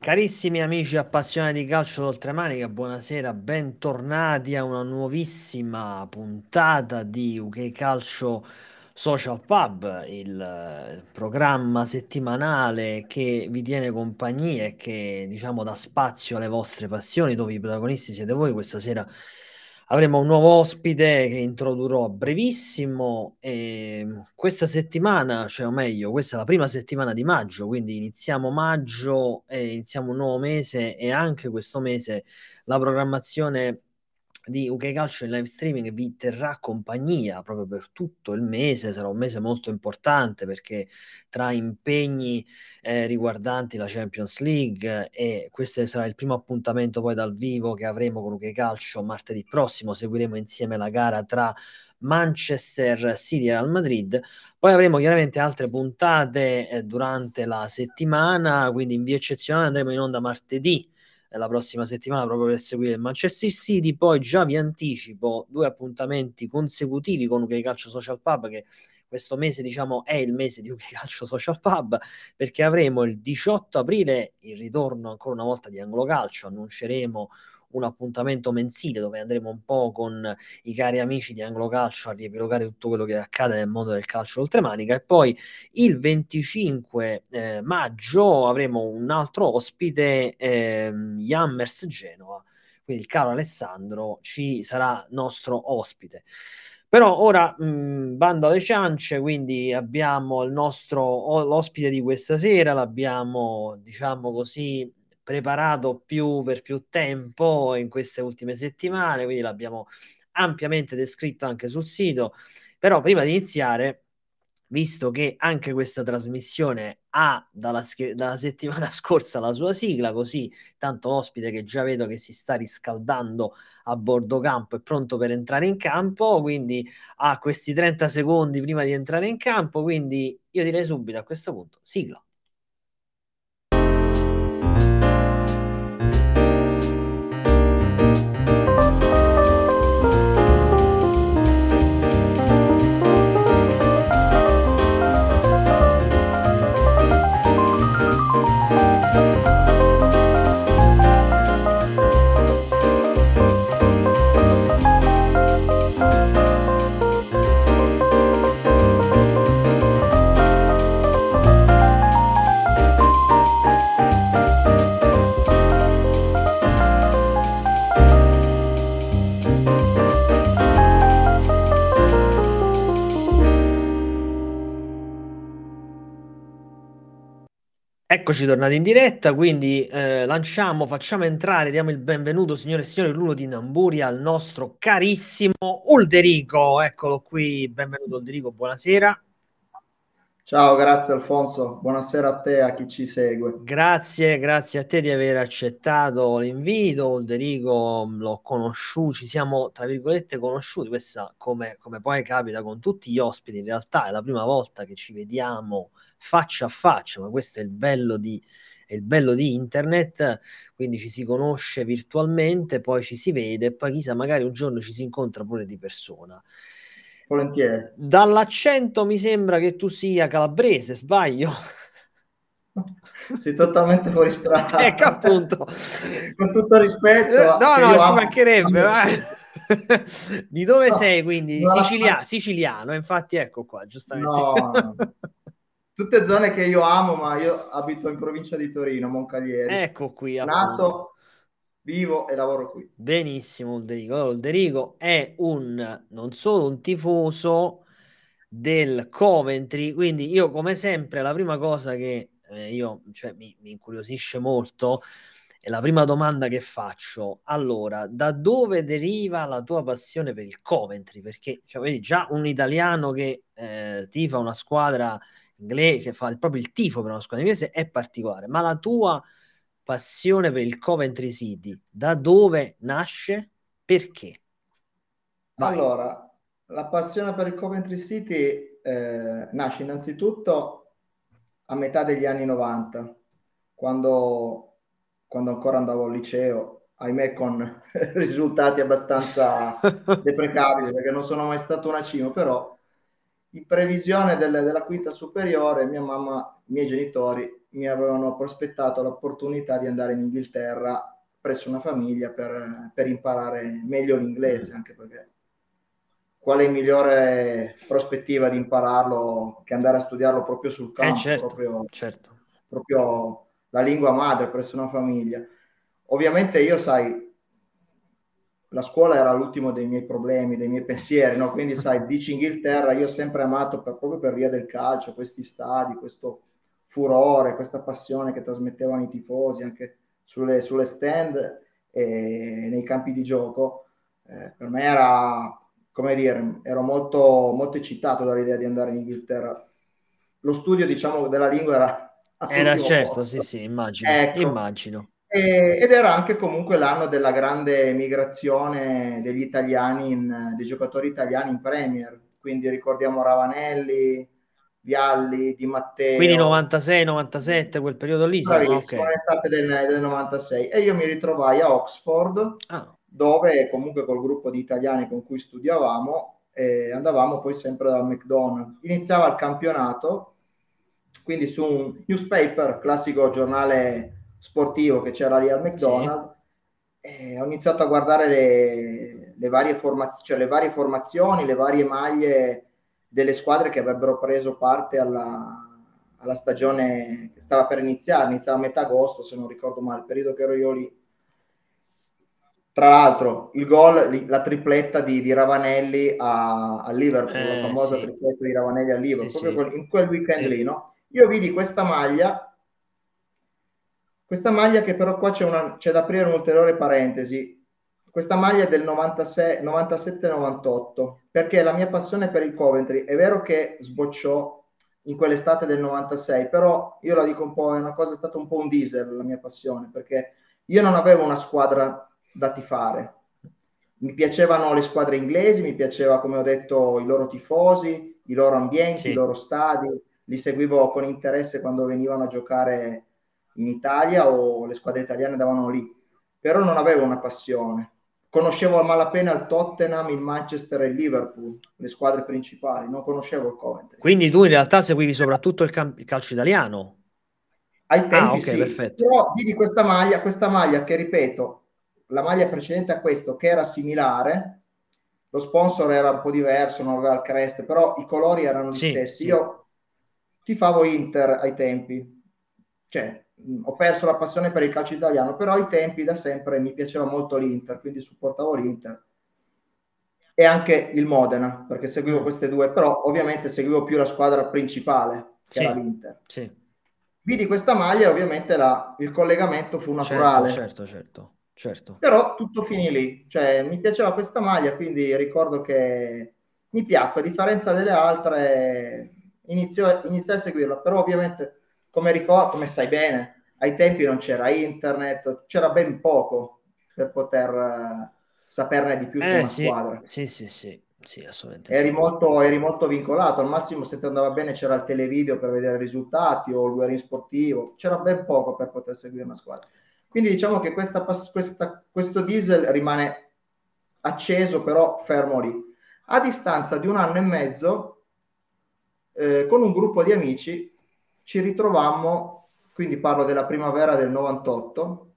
Carissimi amici appassionati di calcio d'oltremanica, buonasera, bentornati a una nuovissima puntata di UK Calcio Social Pub, il programma settimanale che vi tiene compagnia e che, diciamo, dà spazio alle vostre passioni, dove i protagonisti siete voi. Questa sera avremo un nuovo ospite che introdurrò a brevissimo. Questa settimana, cioè, o meglio, questa è la prima settimana di maggio, quindi iniziamo maggio e iniziamo un nuovo mese, e anche questo mese la programmazione di UK Calcio in live streaming vi terrà compagnia proprio per tutto il mese. Sarà un mese molto importante perché tra impegni riguardanti la Champions League, e questo sarà il primo appuntamento poi dal vivo che avremo con UK Calcio martedì prossimo, seguiremo insieme la gara tra Manchester City e Real Madrid. Poi avremo chiaramente altre puntate durante la settimana, quindi in via eccezionale andremo in onda martedì la prossima settimana proprio per seguire il Manchester City. Poi già vi anticipo due appuntamenti consecutivi con UK Calcio Social Pub, che questo mese, diciamo, è il mese di UK Calcio Social Pub, perché avremo il 18 aprile il ritorno ancora una volta di AngloCalcio. Annunceremo un appuntamento mensile dove andremo un po' con i cari amici di AngloCalcio a riepilogare tutto quello che accade nel mondo del calcio oltremanica. E poi il 25 maggio avremo un altro ospite, Jammers Genova, quindi il caro Alessandro ci sarà nostro ospite. Però ora bando alle ciance, quindi abbiamo il nostro l'ospite di questa sera, l'abbiamo, diciamo così, preparato per più tempo in queste ultime settimane, quindi l'abbiamo ampiamente descritto anche sul sito. Però prima di iniziare, visto che anche questa trasmissione ha dalla settimana scorsa la sua sigla, così tanto ospite che già vedo che si sta riscaldando a bordo campo, è pronto per entrare in campo, quindi ha questi 30 secondi prima di entrare in campo, quindi io direi subito a questo punto sigla. Eccoci tornati in diretta, quindi facciamo entrare, diamo il benvenuto, signore e signori, l'uno di Namburia, al nostro carissimo Ulderico. Eccolo qui, benvenuto Ulderico, buonasera. Ciao, grazie Alfonso, buonasera a te, a chi ci segue. Grazie a te di aver accettato l'invito. Ulderico l'ho conosciuto, ci siamo tra virgolette conosciuti, questa come poi capita con tutti gli ospiti, in realtà è la prima volta che ci vediamo faccia a faccia, ma questo è il bello di internet, quindi ci si conosce virtualmente, poi ci si vede e poi chissà, magari un giorno ci si incontra pure di persona. Volentieri. Dall'accento mi sembra che tu sia calabrese, sbaglio? Sei totalmente fuori strada. Ecco, appunto. Con tutto rispetto. No, ci mancherebbe. Di dove sei, quindi? No. Siciliano, infatti, ecco qua, giustamente. No. Tutte zone che io amo, ma io abito in provincia di Torino, Moncalieri. Ecco qui, appunto. Nato, vivo e lavoro qui. Benissimo Ulderico. Ulderico è non solo un tifoso del Coventry, quindi io, come sempre, la prima cosa che mi incuriosisce molto è la prima domanda che faccio. Allora, da dove deriva la tua passione per il Coventry? Perché vedi, già un italiano che tifa una squadra inglese, che fa proprio il tifo per una squadra inglese, è particolare, ma la tua passione per il Coventry City da dove nasce? Perché? Vai. Allora, la passione per il Coventry City nasce innanzitutto a metà degli anni 90, quando ancora andavo al liceo, ahimè con risultati abbastanza deprecabili, perché non sono mai stato una cima, però in previsione della quinta superiore, mia mamma, i miei genitori mi avevano prospettato l'opportunità di andare in Inghilterra presso una famiglia per imparare meglio l'inglese, anche perché quale migliore prospettiva di impararlo che andare a studiarlo proprio sul campo, proprio la lingua madre presso una famiglia. Ovviamente io, sai, la scuola era l'ultimo dei miei problemi, dei miei pensieri, no? Quindi sai, dici Inghilterra, io ho sempre amato proprio per via del calcio, questi stadi, questo furore, questa passione che trasmettevano i tifosi anche sulle stand e nei campi di gioco. Per me era, come dire, ero molto, molto eccitato dall'idea di andare in Inghilterra. Lo studio, diciamo, della lingua era certo, posto. sì, immagino, ecco. Ed era anche comunque l'anno della grande migrazione degli italiani, dei giocatori italiani in Premier, quindi ricordiamo Ravanelli, Vialli, Di Matteo. Quindi 96-97, quel periodo lì. Bravissimo, l'estate del 96. E io mi ritrovai a Oxford, dove comunque col gruppo di italiani con cui studiavamo andavamo poi sempre dal McDonald's. Iniziava il campionato, quindi su un newspaper, classico giornale sportivo che c'era lì al McDonald's, sì. Ho iniziato a guardare le varie formazioni, le varie maglie delle squadre che avrebbero preso parte alla stagione che stava per iniziava a metà agosto, se non ricordo male, il periodo che ero io lì. Tra l'altro il gol, la tripletta di Ravanelli a Liverpool, la famosa tripletta di Ravanelli a Liverpool, sì, proprio in quel weekend lì, no? Io vidi questa maglia che però qua c'è da aprire un'ulteriore parentesi. Questa maglia è del 97-98, perché la mia passione per il Coventry è vero che sbocciò in quell'estate del 96, però io la dico un po', è stata un po' un diesel la mia passione, perché io non avevo una squadra da tifare. Mi piacevano le squadre inglesi, mi piaceva, come ho detto, i loro tifosi, i loro ambienti, i loro stadi, li seguivo con interesse quando venivano a giocare in Italia o le squadre italiane andavano lì, però non avevo una passione. Conoscevo a malapena il Tottenham, il Manchester e il Liverpool, le squadre principali, non conoscevo il Coventry. Quindi tu in realtà seguivi soprattutto il calcio italiano? Ai tempi perfetto. Però vedi questa maglia che, ripeto, la maglia precedente a questo, che era similare, lo sponsor era un po' diverso, non aveva il crest, però i colori erano gli stessi. Io tifavo Inter ai tempi, cioè ho perso la passione per il calcio italiano, però ai tempi da sempre mi piaceva molto l'Inter, quindi supportavo l'Inter e anche il Modena, perché seguivo queste due, però ovviamente seguivo più la squadra principale, che era l'Inter. Vidi questa maglia e ovviamente il collegamento fu naturale. Certo. Però tutto finì lì, cioè mi piaceva questa maglia, quindi ricordo che mi piacque, a differenza delle altre iniziai a seguirla, però ovviamente come sai bene, ai tempi non c'era internet, c'era ben poco per poter saperne di più su una squadra. Sì, assolutamente. Eri molto vincolato, al massimo se ti andava bene c'era il televideo per vedere i risultati o il guerin sportivo, c'era ben poco per poter seguire una squadra. Quindi diciamo che questo diesel rimane acceso, però fermo lì. A distanza di un anno e mezzo, con un gruppo di amici, ci ritrovammo, quindi parlo della primavera del 98,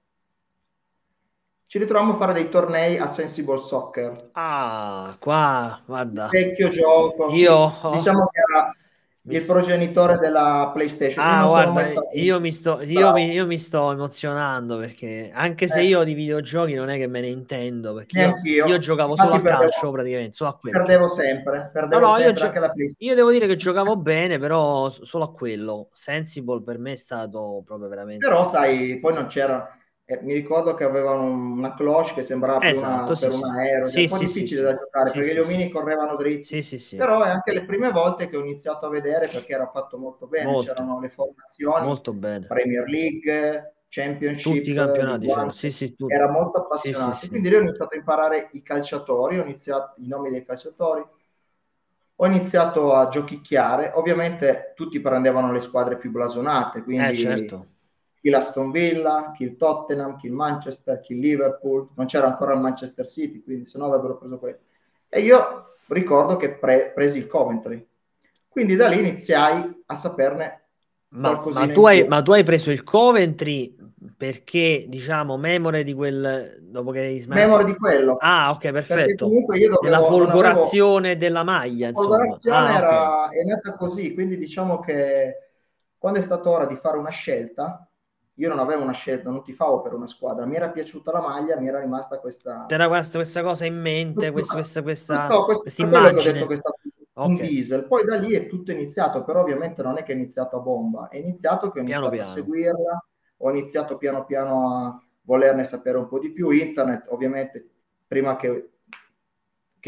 ci ritrovammo a fare dei tornei a Sensible Soccer. Ah, qua, guarda. Vecchio gioco. Diciamo che era il progenitore della PlayStation. Ah, guarda, io mi sto emozionando, perché anche se io di videogiochi non è che me ne intendo, perché io giocavo solo a calcio praticamente, solo a quello. Perdevo sempre anche la PlayStation. Io devo dire che giocavo bene, però solo a quello. Sensible per me è stato proprio veramente. Però sai, poi non c'era, mi ricordo che avevano una cloche che sembrava più un aereo, è un po' difficile da giocare, perché gli omini correvano dritti, però è anche le prime volte che ho iniziato a vedere, perché era fatto molto bene, c'erano le formazioni, molto bene. Premier League, Championship, tutti i campionati, tutti. Era molto appassionante, quindi io ho iniziato a imparare i calciatori, ho iniziato i nomi dei calciatori, ho iniziato a giochicchiare, ovviamente tutti prendevano le squadre più blasonate, quindi chi l'Aston Villa, chi il Tottenham, chi il Manchester, chi il Liverpool, non c'era ancora il Manchester City, quindi se no avrebbero preso quello. E io ricordo che presi il Coventry, quindi da lì iniziai a saperne Ma tu hai preso il Coventry perché, diciamo, memore di quel dopo che eri memore di quello. Ah, ok, perfetto. La folgorazione della maglia, insomma. La folgorazione è nata così, quindi diciamo che quando è stata ora di fare una scelta, io non avevo una scelta, non tifavo per una squadra, mi era piaciuta la maglia, mi era rimasta questa... C'era questa cosa in mente, questa immagine. Un diesel, poi da lì è tutto iniziato, però ovviamente non è che è iniziato a bomba, è iniziato che ho iniziato piano a seguirla, ho iniziato piano piano a volerne sapere un po' di più, internet ovviamente prima che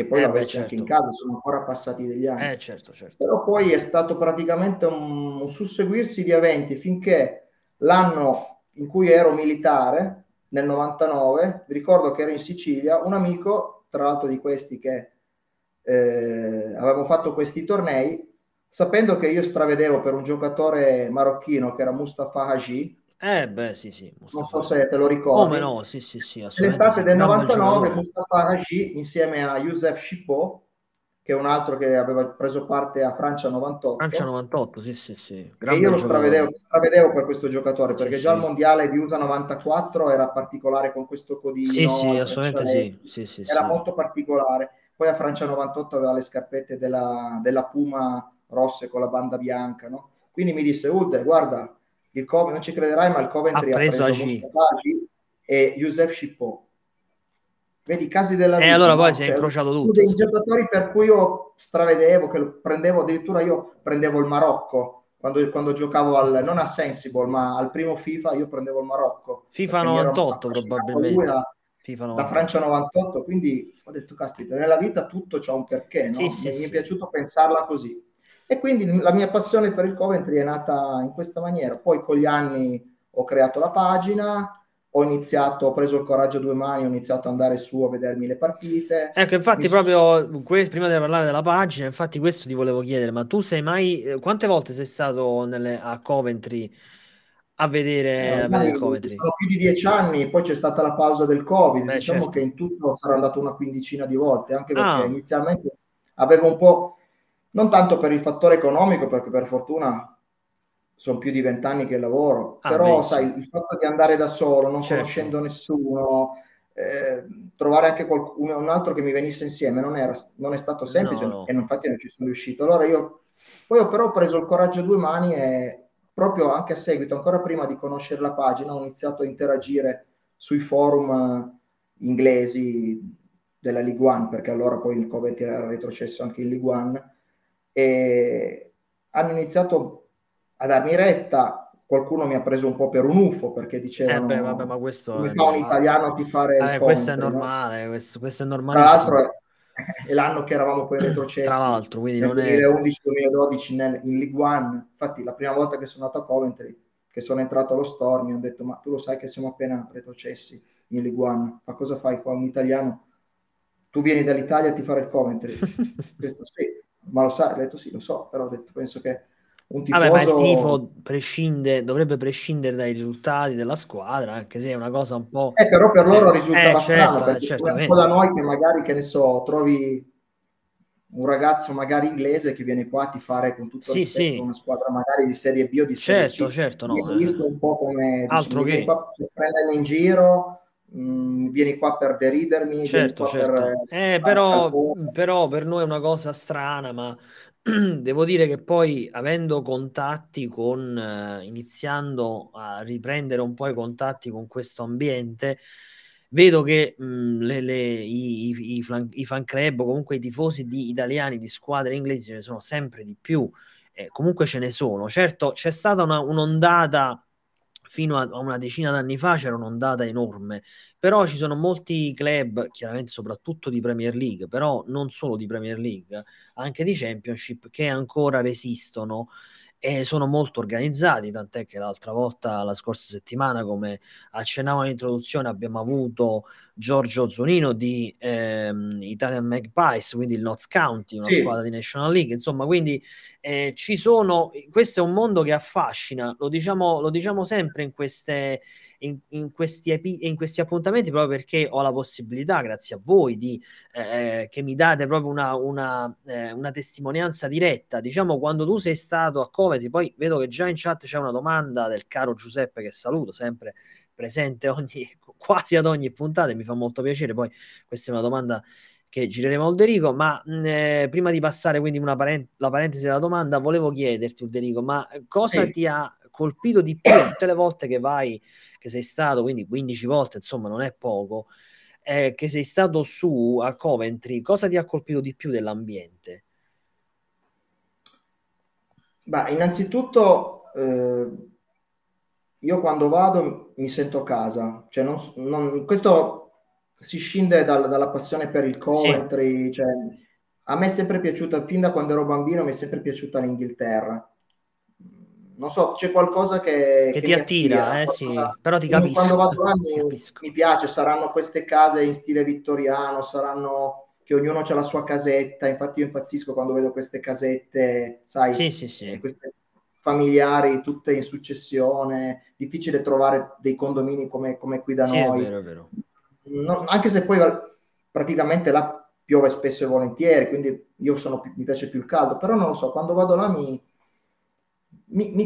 poi l'avessi anche in casa, sono ancora passati degli anni, certo. Però poi è stato praticamente un susseguirsi di eventi finché l'anno in cui ero militare, nel 99, ricordo che ero in Sicilia, un amico, tra l'altro di questi che avevamo fatto questi tornei, sapendo che io stravedevo per un giocatore marocchino che era Mustapha Hadji. Non so se te lo ricordi. Come no, sì. L'estate del 99 Mustapha Hadji insieme a Youssef Chippo, che è un altro che aveva preso parte a Francia 98. Sì. Grande, e io lo stravedevo per questo giocatore, perché già il mondiale di USA 94 era particolare con questo codino. Sì, assolutamente. Era molto particolare. Poi a Francia 98 aveva le scarpette della Puma rosse con la banda bianca, no? Quindi mi disse: Ulde, guarda, il non ci crederai, ma il Coventry ha preso Mustapha Hadji e Youssef Chippo. Vedi, casi della vita. E allora poi si è incrociato tutto. Dei giocatori per cui io stravedevo, che lo prendevo, addirittura io prendevo il Marocco. Quando giocavo non a Sensible, ma al primo FIFA, io prendevo il Marocco. FIFA 98 probabilmente. Da Francia 98, quindi ho detto, caspita, nella vita tutto c'ha un perché, no? Sì, mi è piaciuto pensarla così. E quindi la mia passione per il Coventry è nata in questa maniera. Poi con gli anni ho creato la pagina, ho preso il coraggio a due mani, ho iniziato ad andare su a vedermi le partite. Ecco, infatti prima di parlare della pagina, infatti questo ti volevo chiedere, ma tu sei mai, quante volte sei stato a Coventry a vedere il Coventry? Sono più di 10 anni, poi c'è stata la pausa del Covid, che in tutto sarò andato una 15ina di volte, anche perché inizialmente avevo un po', non tanto per il fattore economico, perché per fortuna sono più di 20 anni che lavoro, però sai, il fatto di andare da solo, non conoscendo nessuno, trovare anche qualcuno, un altro che mi venisse insieme non è stato semplice, e infatti non ci sono riuscito. Allora io poi ho preso il coraggio a due mani e proprio anche a seguito, ancora prima di conoscere la pagina, ho iniziato a interagire sui forum inglesi della League One, perché allora poi il Coventry era retrocesso anche in League One, e hanno iniziato a darmi retta. Qualcuno mi ha preso un po' per un UFO, perché dicevano ma questo mi fa un italiano a tifare il Coventry, questo è normale, no? questo è normalissimo. Tra l'altro è l'anno che eravamo poi retrocessi, tra l'altro, quindi nel 2011-2012 in League One. Infatti la prima volta che sono andato a Coventry, che sono entrato allo store, mi hanno detto: ma tu lo sai che siamo appena retrocessi in League One, ma cosa fai qua, un italiano, tu vieni dall'Italia a tifare il Coventry? Ho detto sì, ma lo sai? Ho detto sì, lo so, però ho detto, penso che un tifoso... ma il tifo dovrebbe prescindere dai risultati della squadra, anche se è una cosa un po'... però per loro risultava strano, certamente. Un po' da noi che magari, che ne so, trovi un ragazzo magari inglese che viene qua a tifare con tutto rispetto una squadra magari di Serie B o di Serie C. Certo, visto un po' come... altro diciamo, che... qua per prendermi in giro... vieni qua per deridermi, però per noi è una cosa strana, ma devo dire che poi avendo contatti con iniziando a riprendere un po' i contatti con questo ambiente, vedo che i fan club, o comunque i tifosi di italiani di squadre inglesi, ce ne sono sempre di più, comunque ce ne sono. Certo, c'è stata un'ondata fino a una decina d'anni fa, c'era un'ondata enorme, però ci sono molti club, chiaramente soprattutto di Premier League, però non solo di Premier League, anche di Championship, che ancora resistono e sono molto organizzati, tant'è che l'altra volta, la scorsa settimana, come accennavo all'introduzione, abbiamo avuto Giorgio Zunino di Italian Magpies, quindi il Notts County, una squadra di National League, insomma, quindi ci sono, questo è un mondo che affascina, lo diciamo sempre in questi appuntamenti, proprio perché ho la possibilità, grazie a voi, di che mi date proprio una testimonianza diretta, diciamo, quando tu sei stato a Coventry muoverti. Poi vedo che già in chat c'è una domanda del caro Giuseppe, che saluto, sempre presente quasi ad ogni puntata, e mi fa molto piacere. Poi questa è una domanda che gireremo a Ulderico, ma prima di passare quindi la parentesi della domanda, volevo chiederti, Ulderico, ma cosa ti ha colpito di più tutte le volte che vai, che sei stato, quindi 15 volte, insomma non è poco, che sei stato su a Coventry, cosa ti ha colpito di più dell'ambiente? Beh, innanzitutto io quando vado mi sento a casa, cioè non questo si scinde dalla passione per il Coventry, sì. Cioè, a me è sempre piaciuta, fin da quando ero bambino mi è sempre piaciuta l'Inghilterra, non so, c'è qualcosa che ti attira qualcosa. Sì, però ti capisco. Quando vado là mi piace, saranno queste case in stile vittoriano, saranno che ognuno c'ha la sua casetta, infatti io impazzisco quando vedo queste casette, sai, sì. Queste familiari tutte in successione, difficile trovare dei condomini come qui da noi. È vero. No, anche se poi praticamente là piove spesso e volentieri, quindi mi piace più il caldo, però non lo so, quando vado là mi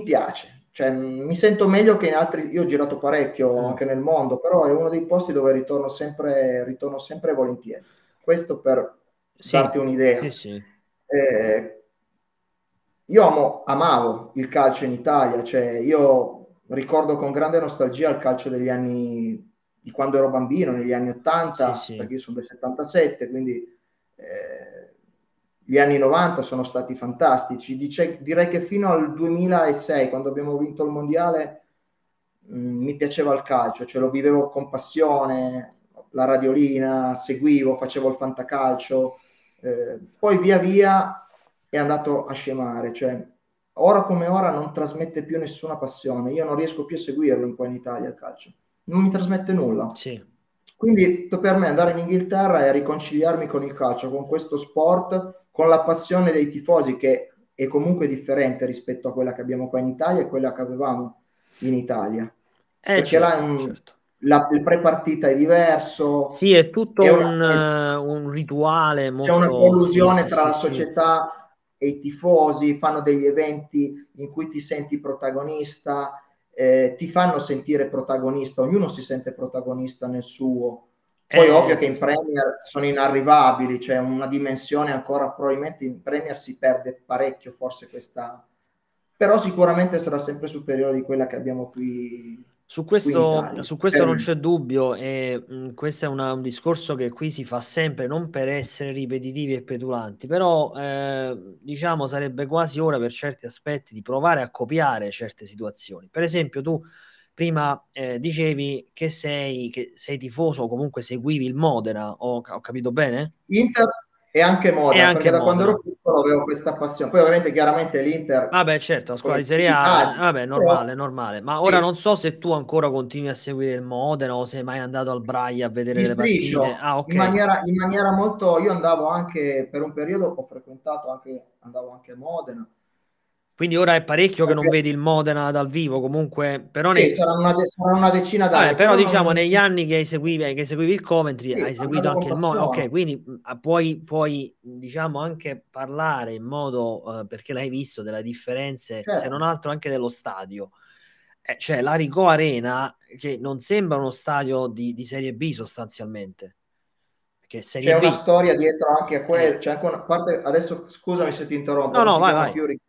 piace, cioè mi sento meglio che in altri. Io ho girato parecchio anche nel mondo, però è uno dei posti dove ritorno sempre volentieri. Questo per darti un'idea. Sì. Io amavo il calcio in Italia, cioè io ricordo con grande nostalgia il calcio degli anni, di quando ero bambino, negli anni 80, sì. Perché io sono del 77, quindi gli anni 90 sono stati fantastici. Direi che fino al 2006, quando abbiamo vinto il mondiale, mi piaceva il calcio, cioè lo vivevo con passione, la radiolina, seguivo, facevo il fantacalcio, poi via via è andato a scemare, cioè ora come ora non trasmette più nessuna passione, io non riesco più a seguirlo un po' in Italia il calcio, non mi trasmette nulla, sì. Quindi per me andare in Inghilterra è riconciliarmi con il calcio, con questo sport, con la passione dei tifosi, che è comunque differente rispetto a quella che abbiamo qua in Italia e quella che avevamo in Italia, perché certo, là è certo. Il pre-partita è diverso. Sì, è tutto un rituale. Molto... C'è una collusione tra la società e i tifosi, fanno degli eventi in cui ti senti protagonista, ti fanno sentire protagonista, ognuno si sente protagonista nel suo. Poi ovvio che in Premier sono inarrivabili, c'è una dimensione ancora, probabilmente in Premier si perde parecchio forse quest'anno, però sicuramente sarà sempre superiore di quella che abbiamo qui. Su questo non c'è dubbio, e questo è un discorso che qui si fa sempre, non per essere ripetitivi e petulanti, però diciamo sarebbe quasi ora per certi aspetti di provare a copiare certe situazioni. Per esempio tu prima dicevi che sei tifoso o comunque seguivi il Modena, ho capito bene? Inter e anche Modena, da quando ero piccolo avevo questa passione. Poi ovviamente chiaramente l'Inter... Vabbè certo, la squadra di Serie A, normale. Ma ora non so se tu ancora continui a seguire il Modena o sei mai andato al Braia a vedere le partite. In maniera molto... Io andavo anche, per un periodo ho frequentato andavo anche a Modena. Quindi ora è parecchio che non vedi il Modena dal vivo, comunque... Però sarà una decina d'anni. Però diciamo, negli anni che seguivi il Coventry, hai seguito anche il Modena. Ok, quindi puoi diciamo anche parlare in modo, perché l'hai visto, delle differenze, certo. Se non altro anche dello stadio. Cioè la Ricoh Arena, che non sembra uno stadio di Serie B sostanzialmente. Che Serie B. Una storia dietro anche a quello. C'è anche una parte... Adesso scusami se ti interrompo. No, vai.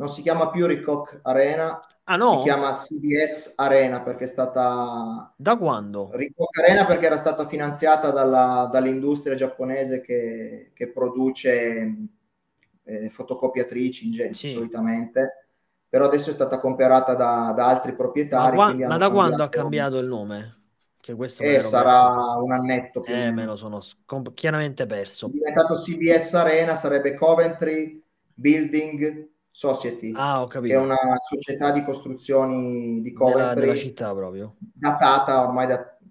Non si chiama più Ricoh Arena, si chiama CBS Arena, perché è stata... Da quando? Ricoh Arena perché era stata finanziata dall'industria giapponese che produce fotocopiatrici ingenti, solitamente, però adesso è stata comprata da altri proprietari. Ma da quando ha cambiato il nome? Che questo sarà un annetto. Me lo sono chiaramente perso. È diventato CBS Arena, sarebbe Coventry Building Society, che è una società di costruzioni di Coventry, della città proprio, datata ormai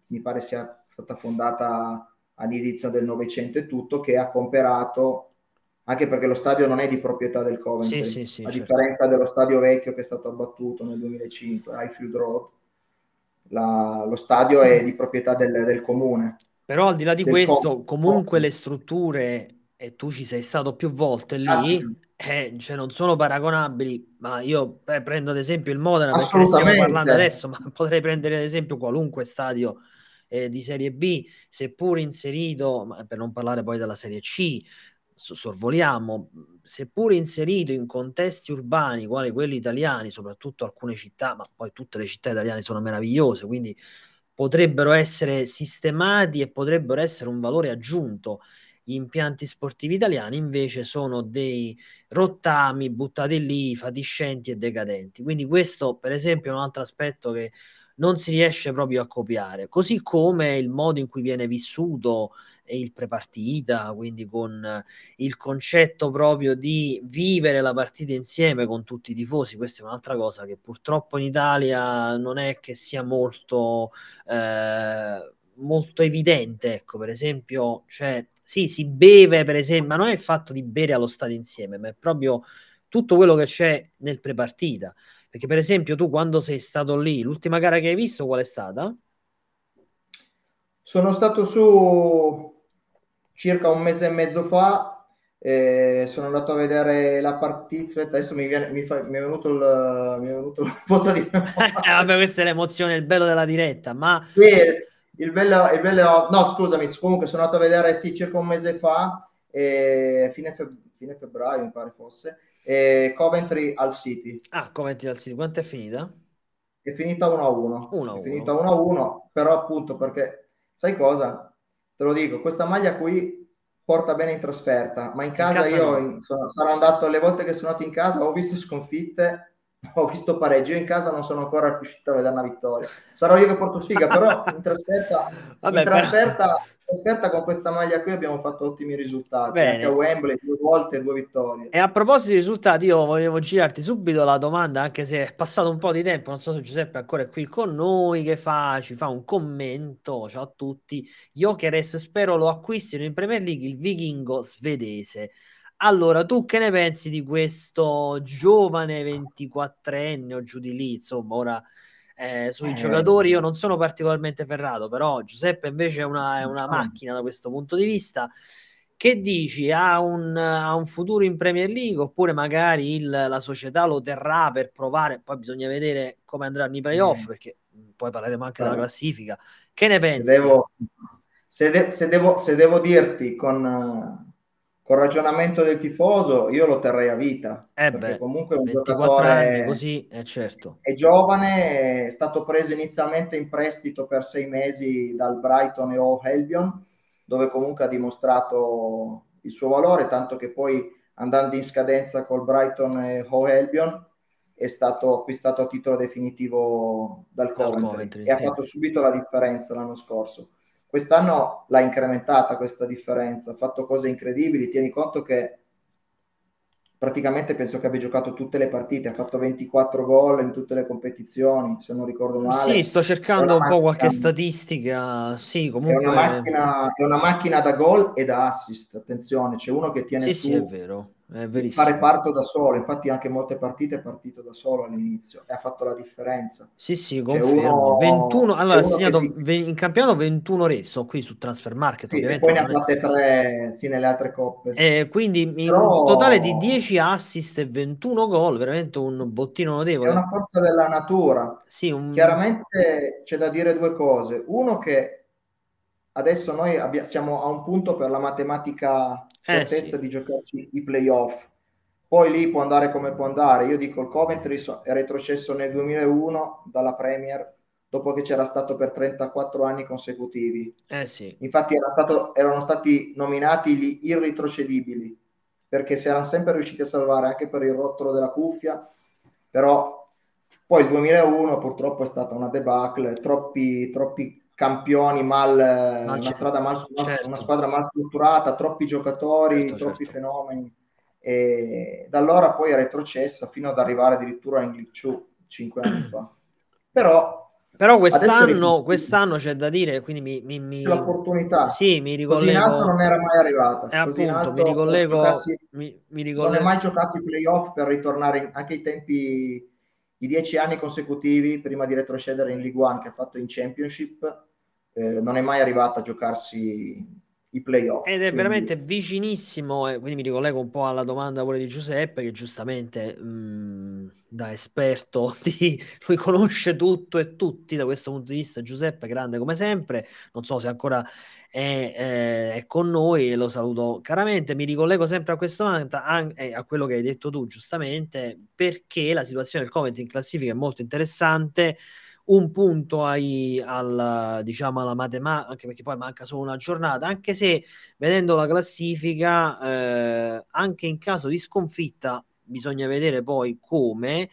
mi pare sia stata fondata all'inizio del Novecento e tutto, che ha comperato, anche perché lo stadio non è di proprietà del Coventry, a differenza dello stadio vecchio che è stato abbattuto nel 2005, Highfield Road, lo stadio è di proprietà del comune. Però al di là di questo, comunque le strutture e tu ci sei stato più volte lì, cioè non sono paragonabili, ma io prendo ad esempio il Modena perché ne stiamo parlando adesso, ma potrei prendere ad esempio qualunque stadio di Serie B, seppur inserito, ma per non parlare poi della Serie C, sorvoliamo, seppur inserito in contesti urbani quali quelli italiani, soprattutto alcune città, ma poi tutte le città italiane sono meravigliose, quindi potrebbero essere sistemati e potrebbero essere un valore aggiunto. Gli impianti sportivi italiani invece sono dei rottami buttati lì, fatiscenti e decadenti. Quindi questo, per esempio, è un altro aspetto che non si riesce proprio a copiare. Così come il modo in cui viene vissuto il prepartita, quindi con il concetto proprio di vivere la partita insieme con tutti i tifosi. Questa è un'altra cosa che purtroppo in Italia non è che sia molto... molto evidente, ecco, per esempio, cioè sì, si beve, per esempio, ma non è il fatto di bere allo stadio insieme, ma è proprio tutto quello che c'è nel prepartita, perché per esempio tu quando sei stato lì, l'ultima gara che hai visto qual è stata? Sono stato su circa 1 mese e mezzo fa, sono andato a vedere la partita, adesso mi è venuto il voto di vabbè, questa è l'emozione, il bello della diretta, ma sì. Il bello, no scusami, comunque sono andato a vedere sì circa 1 mese fa, fine febbraio mi pare fosse, Coventry al City. Ah, Coventry al City, quanto è finita? È finita 1-1. È finita 1-1, però appunto perché, sai cosa? Te lo dico, questa maglia qui porta bene in trasferta, ma in casa io no. Sono andato, le volte che sono andato in casa ho visto sconfitte, ho visto pareggio, io in casa non sono ancora riuscito a vedere una vittoria, sarò io che porto sfiga, però in trasferta con questa maglia qui abbiamo fatto ottimi risultati. Bene. Anche a Wembley 2 volte 2 vittorie. E a proposito di risultati, io volevo girarti subito la domanda, anche se è passato un po' di tempo, non so se Giuseppe ancora è qui con noi, che fa, ci fa un commento. Ciao a tutti, Gyökeres spero lo acquistino in Premier League, il vichingo svedese. Allora, tu che ne pensi di questo giovane 24enne o giù di lì, insomma, ora sui giocatori io non sono particolarmente ferrato, però Giuseppe invece è una macchina da questo punto di vista. Che dici? Ha un futuro in Premier League, oppure magari la società lo terrà per provare, poi bisogna vedere come andranno i playoff, perché poi parleremo anche della classifica. Che ne pensi? Se devo dirti con ragionamento del tifoso, io lo terrei a vita, perché comunque un 24 giocatore anni, così è certo. È giovane, è stato preso inizialmente in prestito per 6 mesi dal Brighton e Hove Albion, dove comunque ha dimostrato il suo valore, tanto che poi andando in scadenza col Brighton e Hove Albion è stato acquistato a titolo definitivo dal Coventry e ha fatto subito la differenza l'anno scorso. Quest'anno l'ha incrementata questa differenza, ha fatto cose incredibili. Tieni conto che praticamente penso che abbia giocato tutte le partite, ha fatto 24 gol in tutte le competizioni, se non ricordo male. Sì, sto cercando un po' qualche statistica. Sì, comunque è una macchina da gol e da assist, attenzione, c'è uno che tiene su, è vero, è verissimo. Fare parto da solo, infatti anche molte partite è partito da solo all'inizio e ha fatto la differenza. Sì, confermo. 21, allora ha segnato in campionato 21 reti, sono qui su Transfer Market, sì, ovviamente. Poi ne ha fatte 3 sì, nelle altre coppe. Quindi un totale di 10 assist e 21 gol, veramente un bottino notevole. È una forza della natura. Sì, chiaramente c'è da dire 2 cose. Uno, che adesso noi siamo a un punto per la matematica certezza di giocarci i playoff, poi lì può andare come può andare. Io dico, il Coventry è retrocesso nel 2001 dalla Premier dopo che c'era stato per 34 anni consecutivi, infatti erano stati nominati gli irritrocedibili, perché si erano sempre riusciti a salvare anche per il rotolo della cuffia, però poi il 2001 purtroppo è stata una debacle, troppi campioni una squadra mal strutturata, troppi giocatori, troppi fenomeni, e da allora poi è retrocessa fino ad arrivare addirittura in League Two 5 anni fa. Però quest'anno c'è da dire, quindi l'opportunità. Sì, mi ricollego. Così in alto non era mai arrivata. Appunto, mi ricollego. Non è mai giocato i playoff per ritornare anche ai tempi, i 10 anni consecutivi prima di retrocedere in League One che ha fatto in Championship, non è mai arrivata a giocarsi i playoff. Ed è veramente vicinissimo, quindi mi ricollego un po' alla domanda pure di Giuseppe, che giustamente da esperto lui conosce tutto e tutti da questo punto di vista. Giuseppe, grande come sempre, non so se ancora è con noi, e lo saluto caramente. Mi ricollego sempre a questo, a quello che hai detto tu giustamente, perché la situazione del Coventry in classifica è molto interessante. Un punto alla matematica, anche perché poi manca solo una giornata, anche se vedendo la classifica anche in caso di sconfitta bisogna vedere poi come,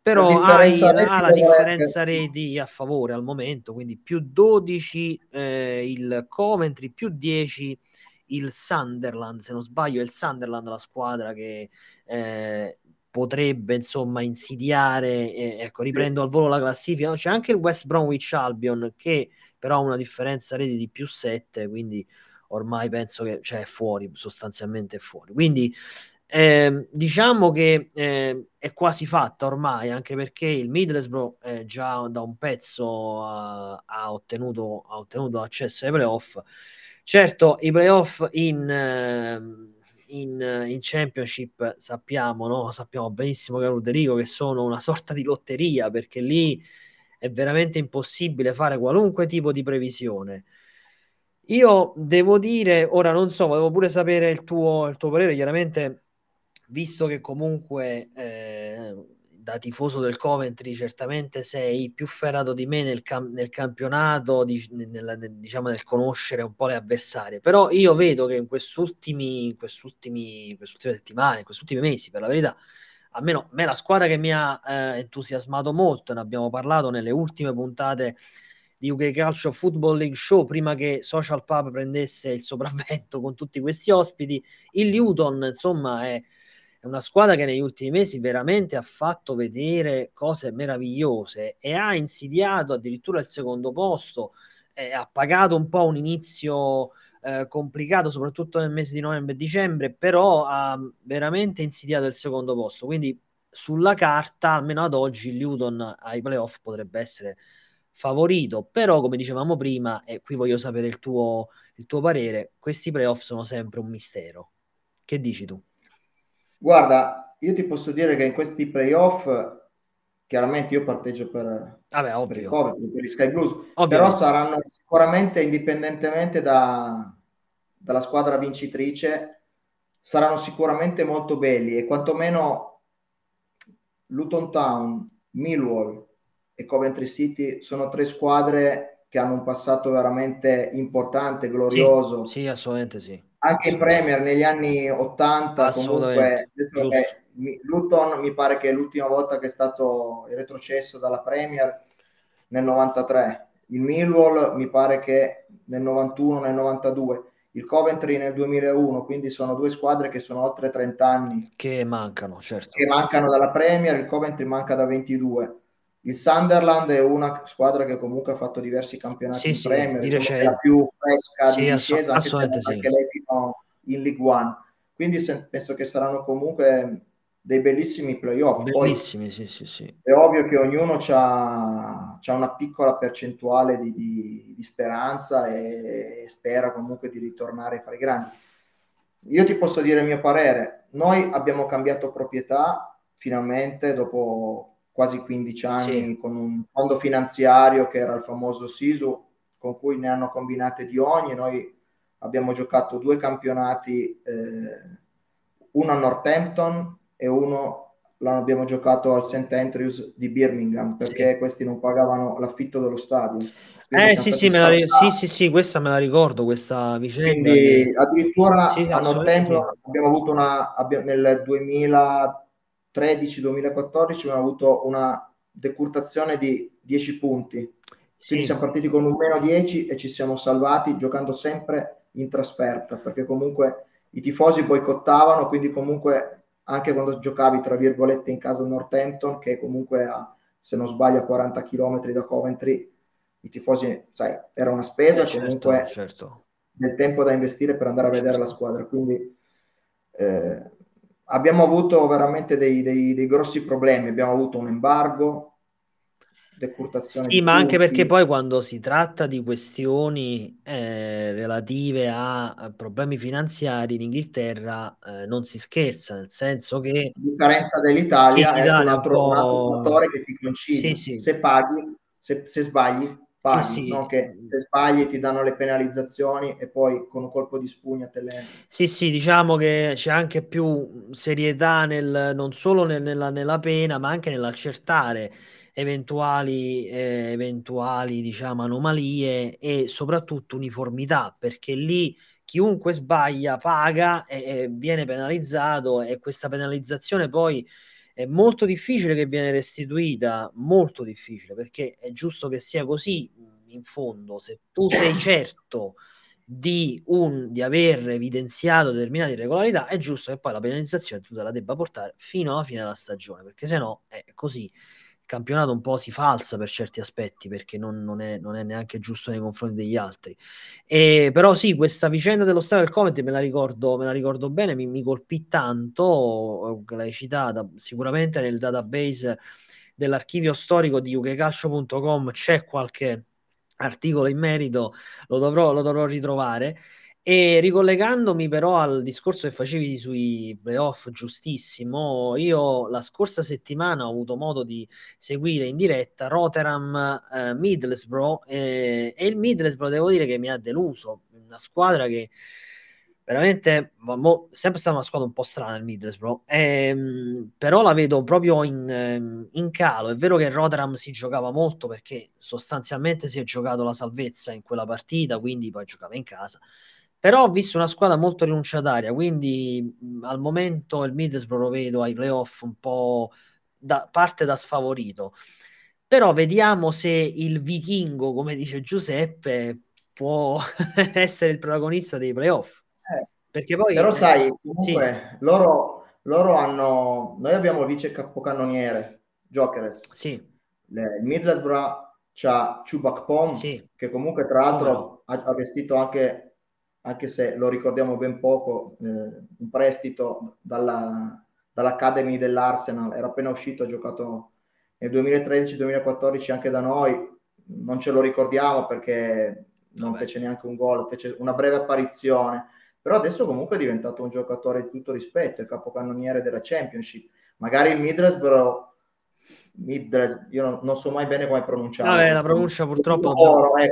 però ha la differenza reti a favore al momento, quindi più 12 il Coventry, più 10 il Sunderland, se non sbaglio è il Sunderland la squadra che potrebbe insomma insidiare riprendo al volo la classifica, no? C'è anche il West Bromwich Albion che però ha una differenza reti di più 7, quindi ormai penso che è fuori, sostanzialmente è fuori, quindi diciamo che è quasi fatta ormai, anche perché il Middlesbrough già da un pezzo ha ottenuto accesso ai playoff. Certo, i playoff in Championship sappiamo, no? Sappiamo benissimo, caro Ulderico, che sono una sorta di lotteria, perché lì è veramente impossibile fare qualunque tipo di previsione. Io devo dire, ora non so, volevo pure sapere il tuo parere, chiaramente, visto che comunque da tifoso del Coventry certamente sei più ferrato di me nel campionato, nel conoscere un po' le avversarie, però io vedo che in queste ultime settimane, in questi ultimi mesi, per la verità, almeno me la squadra che mi ha entusiasmato molto, ne abbiamo parlato nelle ultime puntate di UK Calcio Football League Show, prima che Social Pub prendesse il sopravvento con tutti questi ospiti, il Luton insomma è una squadra che negli ultimi mesi veramente ha fatto vedere cose meravigliose e ha insidiato addirittura il secondo posto, ha pagato un po' un inizio complicato, soprattutto nel mese di novembre e dicembre, però ha veramente insidiato il secondo posto, quindi sulla carta, almeno ad oggi, il Luton ai playoff potrebbe essere favorito, però come dicevamo prima, e qui voglio sapere il tuo parere, questi playoff sono sempre un mistero. Che dici tu? Guarda, io ti posso dire che in questi playoff, chiaramente io parteggio per il Coventry, per gli Sky Blues, ovvio. Però saranno sicuramente, indipendentemente dalla squadra vincitrice, saranno sicuramente molto belli, e quantomeno Luton Town, Millwall e Coventry City sono tre squadre che hanno un passato veramente importante, glorioso. Sì, assolutamente sì. Anche in Premier negli anni 80, comunque Luton mi pare che è l'ultima volta che è stato retrocesso dalla Premier, nel 93, il Millwall mi pare che nel 91, nel 92, il Coventry nel 2001, quindi sono due squadre che sono oltre 30 anni che mancano, certo. Che mancano dalla Premier, il Coventry manca da 22. Il Sunderland è una squadra che comunque ha fatto diversi campionati in Premier, è la più fresca di discesa, anche lei fino in League One. Quindi penso che saranno comunque dei bellissimi playoff. Bellissimi, poi, sì. È ovvio che ognuno c'ha una piccola percentuale di speranza e spera comunque di ritornare fra i grandi. Io ti posso dire il mio parere. Noi abbiamo cambiato proprietà, finalmente, dopo quasi 15 anni, con un fondo finanziario che era il famoso Sisu, con cui ne hanno combinate di ogni. Noi abbiamo giocato due campionati, uno a Northampton e uno l'abbiamo giocato al St. Andrews di Birmingham, perché questi non pagavano l'affitto dello stadio. Questa me la ricordo, questa vicenda. Quindi addirittura a Northampton abbiamo avuto nel 2013-2014 abbiamo avuto una decurtazione di 10 punti, quindi siamo partiti con un meno 10 e ci siamo salvati giocando sempre in trasferta, perché comunque i tifosi boicottavano, quindi comunque anche quando giocavi tra virgolette in casa Northampton, che comunque se non sbaglio a 40 km da Coventry, i tifosi, sai, era una spesa comunque del tempo da investire per andare a vedere la squadra, quindi abbiamo avuto veramente dei grossi problemi, abbiamo avuto un embargo, decurtazione. Sì, ma anche perché poi quando si tratta di questioni relative a problemi finanziari in Inghilterra non si scherza, nel senso che la differenza dell'Italia è un altro fattore che ti concilia. Sì, sì. Se paghi, se sbagli paghi, sì, sì. No? Che se sbagli ti danno le penalizzazioni e poi con un colpo di spugna te le... Sì, sì, diciamo che c'è anche più serietà non solo nella pena, ma anche nell'accertare eventuali diciamo anomalie e soprattutto uniformità, perché lì chiunque sbaglia paga e viene penalizzato, e questa penalizzazione poi è molto difficile che viene restituita, molto difficile, perché è giusto che sia così. In fondo, se tu sei certo di aver evidenziato determinate irregolarità, è giusto che poi la penalizzazione tu te la debba portare fino alla fine della stagione, perché se no è così. Il campionato un po' si falsa per certi aspetti, perché non è neanche giusto nei confronti degli altri. E però sì, questa vicenda dello stadio del Coventry me la ricordo bene, mi colpì tanto, l'hai citata. Sicuramente nel database dell'archivio storico di UKCalcio.com c'è qualche articolo in merito, lo dovrò ritrovare. E ricollegandomi però al discorso che facevi sui playoff, giustissimo, io la scorsa settimana ho avuto modo di seguire in diretta Rotherham Middlesbrough e il Middlesbrough devo dire che mi ha deluso, una squadra che veramente è sempre stata una squadra un po' strana, il Middlesbrough, però la vedo proprio in calo. È vero che Rotherham si giocava molto, perché sostanzialmente si è giocato la salvezza in quella partita, quindi poi giocava in casa. Però ho visto una squadra molto rinunciataria, quindi al momento il Middlesbrough lo vedo ai playoff un po' da sfavorito. Però vediamo se il vichingo, come dice Giuseppe, può essere il protagonista dei playoff. Perché poi però sai, comunque, sì. loro hanno... Noi abbiamo il vice capocannoniere, Gyökeres. Sì. Il Middlesbrough c'ha Chubakpom, sì. Che comunque tra l'altro ha vestito anche se lo ricordiamo ben poco, un prestito dall'Academy dell'Arsenal, era appena uscito, ha giocato nel 2013-2014 anche da noi, non ce lo ricordiamo perché non fece neanche un gol, fece una breve apparizione, però adesso comunque è diventato un giocatore di tutto rispetto, è capocannoniere della Championship. Magari il Middlesbrough, io non so mai bene come pronunciarlo. Vabbè, la pronuncia purtroppo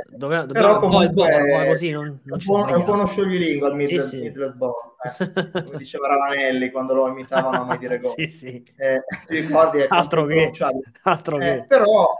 dobbiamo, però comunque così non ci sbagliamo. È un po' uno scioglilingua il Middlesbrough, come diceva Ravanelli quando lo imitavano a mai dire gol. Sì, sì. Ti ricordi? Altro che. Però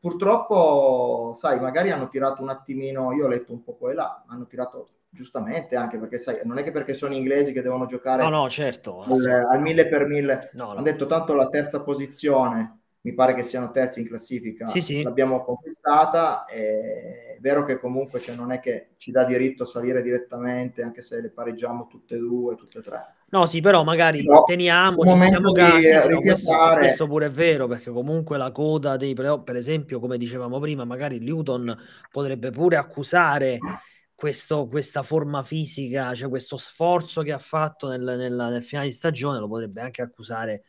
purtroppo, sai, magari hanno tirato un attimino, io ho letto un po' qua e là, hanno tirato giustamente, anche perché sai, non è che perché sono inglesi che devono giocare certo, al 1000 per 1000. Hanno detto tanto la terza posizione, mi pare che siano terzi in classifica, sì. L'abbiamo conquistata, è vero che comunque non è che ci dà diritto a salire direttamente, anche se le pareggiamo tutte e tre. No, sì, però magari questo pure è vero, perché comunque la coda dei playoff, per esempio, come dicevamo prima, magari Luton potrebbe pure accusare questa forma fisica, cioè questo sforzo che ha fatto nel finale di stagione, lo potrebbe anche accusare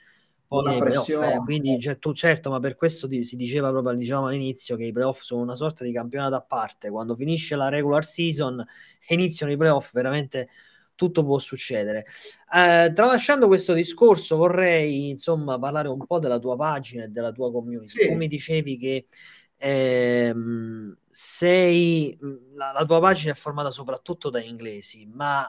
poi nei playoff. Quindi certo, ma per questo si diceva proprio, diciamo all'inizio, che i playoff sono una sorta di campionato a parte. Quando finisce la regular season e iniziano i playoff, veramente tutto può succedere. Tralasciando questo discorso, vorrei insomma parlare un po' della tua pagina e della tua community. Sì. Tu mi dicevi che la tua pagina è formata soprattutto da inglesi, ma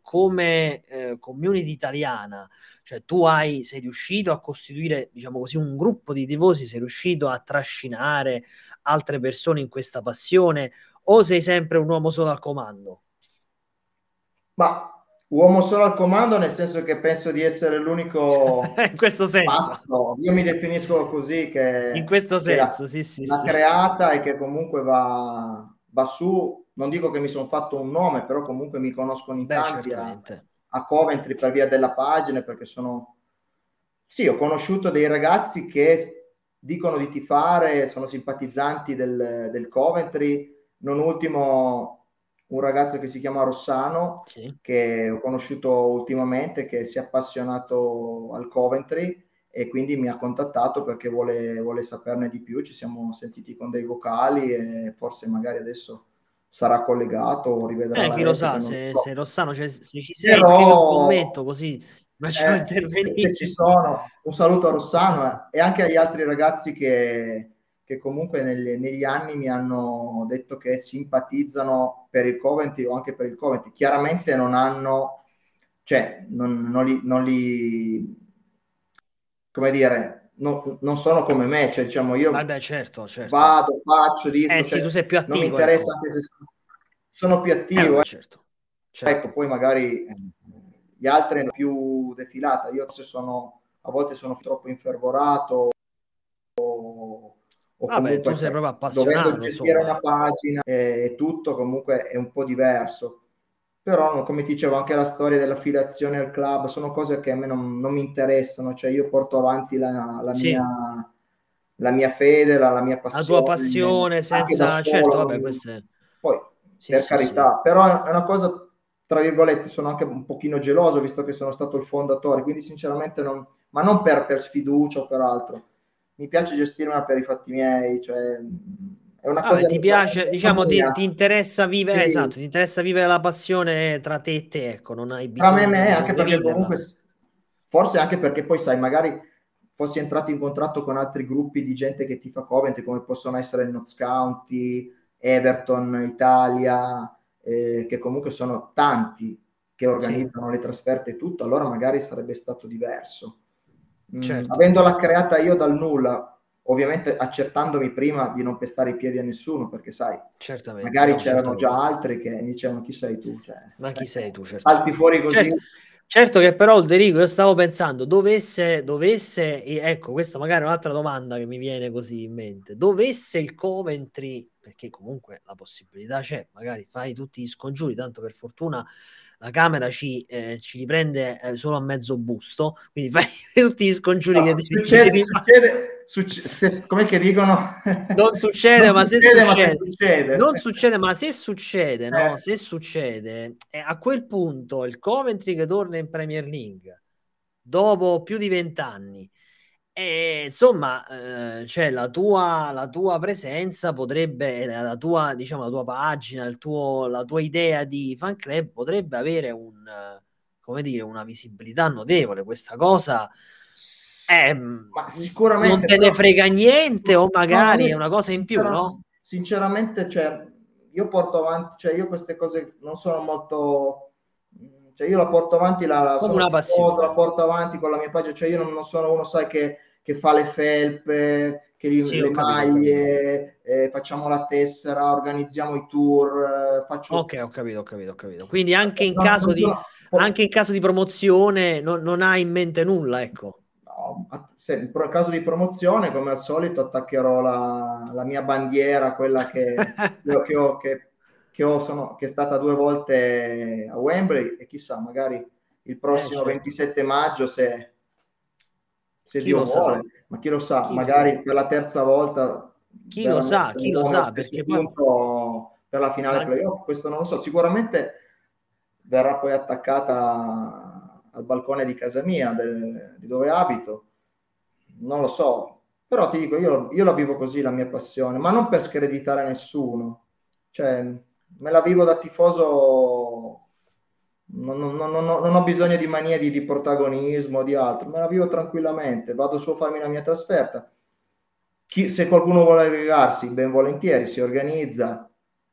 come community italiana, cioè tu sei riuscito a costituire, diciamo così, un gruppo di tifosi, sei riuscito a trascinare altre persone in questa passione, o sei sempre un uomo solo al comando? Ma uomo solo al comando, nel senso che penso di essere l'unico in questo senso. Passo. Io mi definisco così, che in questo senso sì, creata, e che comunque va su. Non dico che mi sono fatto un nome, però comunque mi conoscono in tanti a Coventry per via della pagina, perché ho conosciuto dei ragazzi che dicono di tifare, sono simpatizzanti del Coventry, non ultimo un ragazzo che si chiama Rossano, sì. Che ho conosciuto ultimamente, che si è appassionato al Coventry, e quindi mi ha contattato perché vuole saperne di più. Ci siamo sentiti con dei vocali e forse magari adesso sarà collegato o rivedrà. Chi lo sa, se Rossano, cioè, se ci sei, però... scrivi un commento così. Se ci sono, un saluto a Rossano e anche agli altri ragazzi che comunque negli anni mi hanno detto che simpatizzano per il Coventry o anche per il Coventry. Chiaramente non hanno, cioè non li come dire, non sono come me, cioè diciamo io certo. Vado, faccio, dico, sì, tu sei più attivo, non mi interessa, ecco. Anche se sono più attivo, certo. Ecco, poi magari gli altri hanno più defilata. Io se sono, a volte sono troppo infervorato o comunque tu sei proprio appassionato, dovendo gestire una pagina e tutto, comunque è un po' diverso. Però, come ti dicevo, anche la storia dell'affiliazione al club sono cose che a me non mi interessano. Cioè io porto avanti la mia fede, la mia passione. La tua passione senza... Certo, vabbè, questo è... Poi, sì, per carità. Sì. Però è una cosa... tra virgolette, sono anche un pochino geloso, visto che sono stato il fondatore, quindi sinceramente non per sfiducia o per altro. Mi piace gestire una per i fatti miei, cioè è una cosa... Ti piace, diciamo, ti interessa vivere, sì. Esatto, ti interessa vivere la passione tra te e te, ecco, non hai bisogno... Tra me e me, anche perché viverla. Comunque, forse anche perché poi, sai, magari fossi entrato in contatto con altri gruppi di gente che tifa Coventry, come possono essere il Notts County, Everton, Italia... che comunque sono tanti che organizzano le trasferte e tutto, allora magari sarebbe stato diverso. Certo. Avendola creata io dal nulla, ovviamente accertandomi prima di non pestare i piedi a nessuno, perché sai, certamente, magari c'erano già altri che mi dicevano chi sei tu, cioè, ma chi sei tu, certo. Alti fuori così. Certo che però, Ulderico, io stavo pensando, dovesse, ecco, questa magari è un'altra domanda che mi viene così in mente, dovesse il Coventry, perché comunque la possibilità c'è, magari fai tutti gli scongiuri, tanto per fortuna la Camera ci riprende solo a mezzo busto, quindi fai tutti gli scongiuri che succede, come che dicono? Non succede, ma se succede. No? Se succede, a quel punto il Coventry che torna in Premier League dopo più di 20 anni, insomma, cioè la tua presenza potrebbe, la tua pagina, la tua idea di fan club potrebbe avere una visibilità notevole. Questa cosa... ma sicuramente non te ne frega niente, o magari è una cosa in più, no? Sinceramente, cioè, io porto avanti, cioè, io queste cose non sono molto, cioè, io la porto avanti, la porto avanti con la mia pagina, cioè io non sono uno, sai, che fa le felpe, che le maglie, facciamo la tessera, organizziamo i tour, faccio... Ok, ho capito. Quindi anche in caso di promozione non hai in mente nulla, ecco. Se in caso di promozione, come al solito, attaccherò la mia bandiera, quella che è stata 2 volte a Wembley, e chissà, magari il prossimo 27 maggio, se Dio vuole, ma chi lo sa, magari per la terza volta, chi lo sa, perché per la finale playoff, questo non lo so, sicuramente verrà poi attaccata al balcone di casa mia, di dove abito, non lo so, però ti dico, io la vivo così, la mia passione, ma non per screditare nessuno, cioè me la vivo da tifoso, non ho bisogno di manie di protagonismo, di altro, me la vivo tranquillamente, vado su a farmi la mia trasferta, se qualcuno vuole aggregarsi, ben volentieri, si organizza.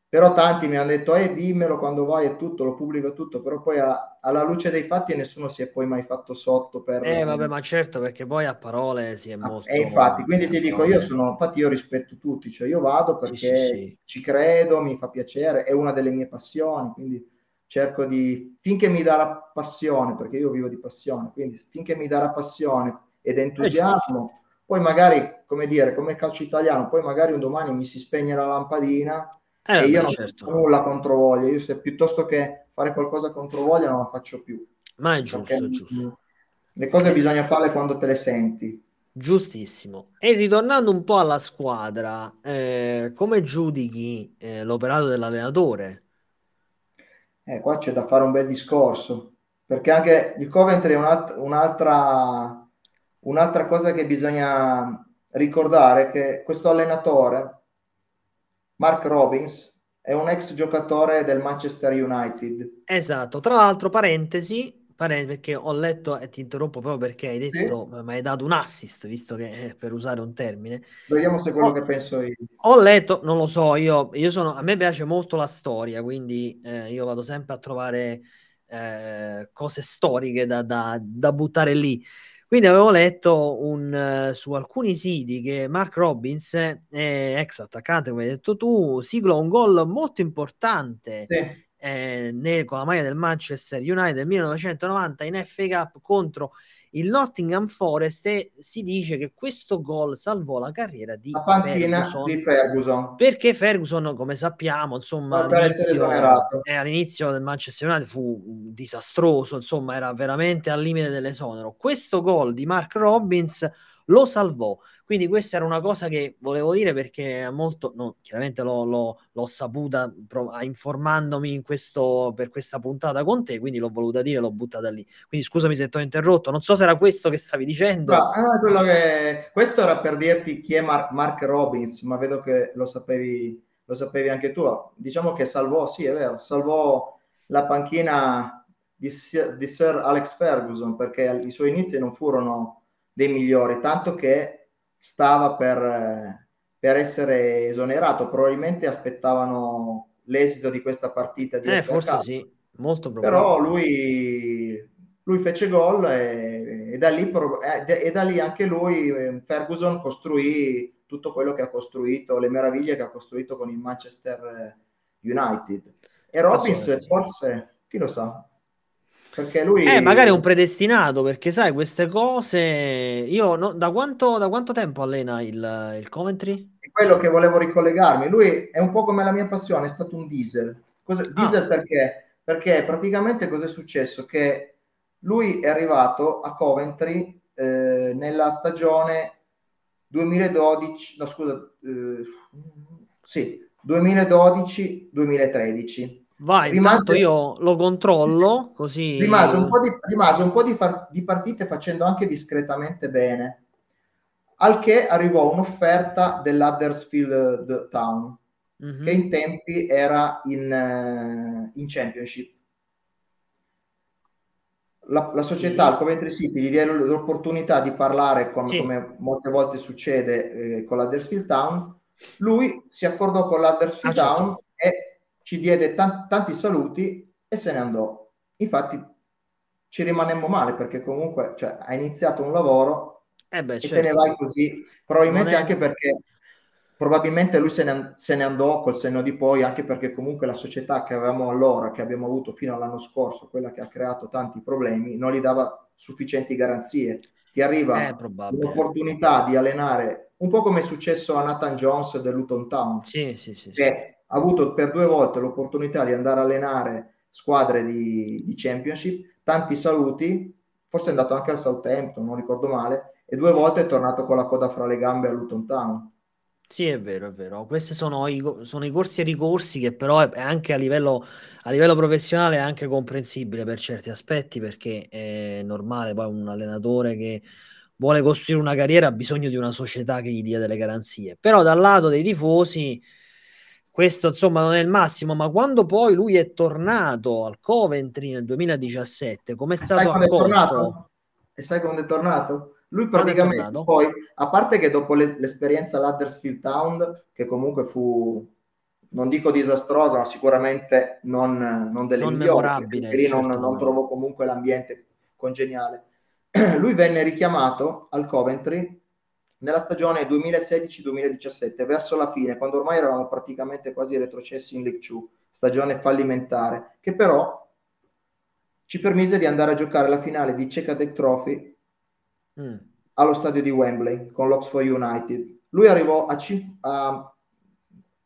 Però tanti mi hanno detto, dimmelo quando vai e tutto, lo pubblico e tutto, però poi alla luce dei fatti nessuno si è poi mai fatto sotto per... vabbè, ma certo, perché poi a parole si è molto... infatti, quindi ti dico, io rispetto tutti, cioè io vado perché ci credo, mi fa piacere, è una delle mie passioni, quindi cerco di... finché mi dà la passione, perché io vivo di passione, quindi finché mi dà la passione ed entusiasmo, poi magari, come dire, come il calcio italiano, poi magari un domani mi si spegne la lampadina... e io non faccio nulla contro voglia, io se piuttosto che fare qualcosa contro voglia non la faccio più. Ma è giusto, le cose bisogna farle quando te le senti. Giustissimo. E ritornando un po' alla squadra, come giudichi l'operato dell'allenatore? Qua c'è da fare un bel discorso, perché anche il Coventry è un'altra Un'altra cosa che bisogna ricordare è che questo allenatore, Mark Robins, è un ex giocatore del Manchester United. Esatto, tra l'altro parentesi, perché ho letto, e ti interrompo proprio perché hai detto, sì, ma hai dato un assist, visto che per usare un termine. Vediamo se quello che penso io. Ho letto, non lo so, a me piace molto la storia, quindi io vado sempre a trovare cose storiche da buttare lì. Quindi avevo letto su alcuni siti che Mark Robins, ex attaccante, come hai detto tu, siglò un gol molto importante, sì, con la maglia del Manchester United nel 1990 in FA Cup contro il Nottingham Forest, e si dice che questo gol salvò la carriera di Ferguson, perché Ferguson, come sappiamo, insomma, all'inizio del Manchester United fu disastroso, insomma era veramente al limite dell'esonero. Questo gol di Mark Robins lo salvò, quindi questa era una cosa che volevo dire, perché molto, no, chiaramente l'ho saputa informandomi per questa puntata con te, quindi l'ho voluta dire, l'ho buttata lì, quindi scusami se ti ho interrotto, non so se era questo che stavi dicendo. Questo era per dirti chi è Mark Robins, ma vedo che lo sapevi anche tu. Diciamo che salvò, sì, è vero, salvò la panchina di Sir Alex Ferguson, perché i suoi inizi non furono dei migliori, tanto che stava per essere esonerato. Probabilmente aspettavano l'esito di questa partita di forse sì, molto probabile. Però lui fece gol e da lì anche lui, Ferguson, costruì tutto quello che ha costruito, le meraviglie che ha costruito con il Manchester United. E Robins forse, chi lo sa, perché lui magari è un predestinato, perché sai, queste cose. Io da quanto tempo allena il Coventry? È quello che volevo ricollegarmi. Lui è un po' come la mia passione, è stato un diesel. Perché? Perché praticamente cosa è successo? Che lui è arrivato a Coventry nella stagione 2012-2013. Vai, intanto io lo controllo, così rimase un po' di partite facendo anche discretamente bene, al che arrivò un'offerta dell'Huddersfield Town, che in tempi era in Championship. La società, il Coventry City, gli diede l'opportunità di parlare come molte volte succede con l'Huddersfield Town. Lui si accordò con l'Huddersfield Town e ci diede tanti saluti e se ne andò. Infatti ci rimanemmo male, perché comunque ha iniziato un lavoro certo. E te ne vai così. Probabilmente anche perché lui se ne andò col senno di poi, anche perché comunque la società che abbiamo avuto fino all'anno scorso, quella che ha creato tanti problemi, non gli dava sufficienti garanzie. Ti arriva l'opportunità di allenare, un po' come è successo a Nathan Jones dell'Luton Town. Sì. Ha avuto per 2 volte l'opportunità di andare a allenare squadre di Championship, tanti saluti, forse è andato anche al Southampton, non ricordo male, e 2 volte è tornato con la coda fra le gambe a Luton Town. Sì, è vero. Questi sono i corsi e ricorsi che però è anche a livello professionale è anche comprensibile per certi aspetti, perché è normale, poi un allenatore che vuole costruire una carriera ha bisogno di una società che gli dia delle garanzie. Però dal lato dei tifosi questo insomma non è il massimo, ma quando poi lui è tornato al Coventry nel 2017, come è stato accolto? E sai quando è tornato? Lui praticamente poi, a parte che dopo l'esperienza all'Huddersfield Town, che comunque fu, non dico disastrosa, ma sicuramente non delle migliori, perché non trovò comunque l'ambiente congeniale. Lui venne richiamato al Coventry nella stagione 2016-2017, verso la fine, quando ormai eravamo praticamente quasi retrocessi in League Two, stagione fallimentare, che però ci permise di andare a giocare la finale di Checkatrade Trophy allo stadio di Wembley con l'Oxford United. Lui arrivò a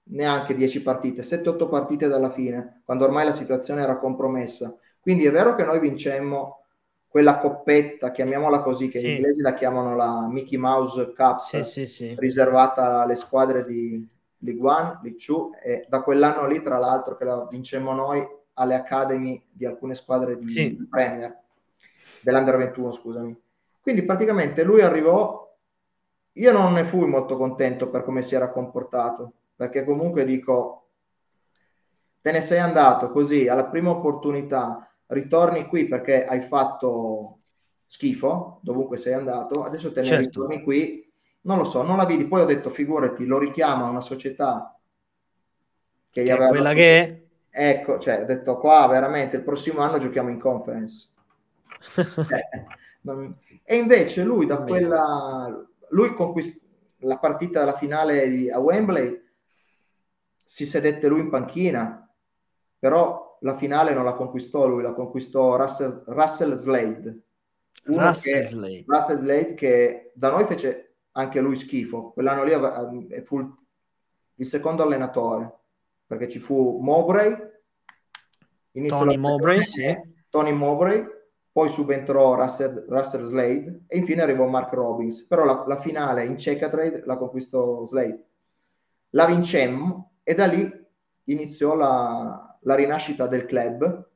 neanche 10 partite, 7-8 partite dalla fine, quando ormai la situazione era compromessa. Quindi è vero che noi vincemmo quella coppetta, chiamiamola così, che gli inglesi la chiamano la Mickey Mouse Cup, riservata alle squadre di League One, League Two, e da quell'anno lì, tra l'altro, che la vincemmo noi alle academy di alcune squadre di Premier, dell'Under 21, scusami. Quindi praticamente lui arrivò, io non ne fui molto contento per come si era comportato, perché comunque dico, te ne sei andato così, alla prima opportunità ritorni qui perché hai fatto schifo dovunque sei andato, adesso te ne ritorni qui, non lo so, non la vidi. Poi ho detto, figurati, lo richiama una società che è quella che è, ecco, cioè, ho detto, qua veramente il prossimo anno giochiamo in Conference. E invece lui da quella, lui conquistò la partita alla finale a Wembley, si sedette lui in panchina, però la finale non la conquistò lui, la conquistò Russell Slade. Russell Slade, che da noi fece anche lui schifo quell'anno lì, fu il secondo allenatore, perché ci fu Tony Mowbray, poi subentrò Russell Slade e infine arrivò Mark Robins. Però la finale in Checkatrade la conquistò Slade, la vincemmo e da lì iniziò la rinascita del club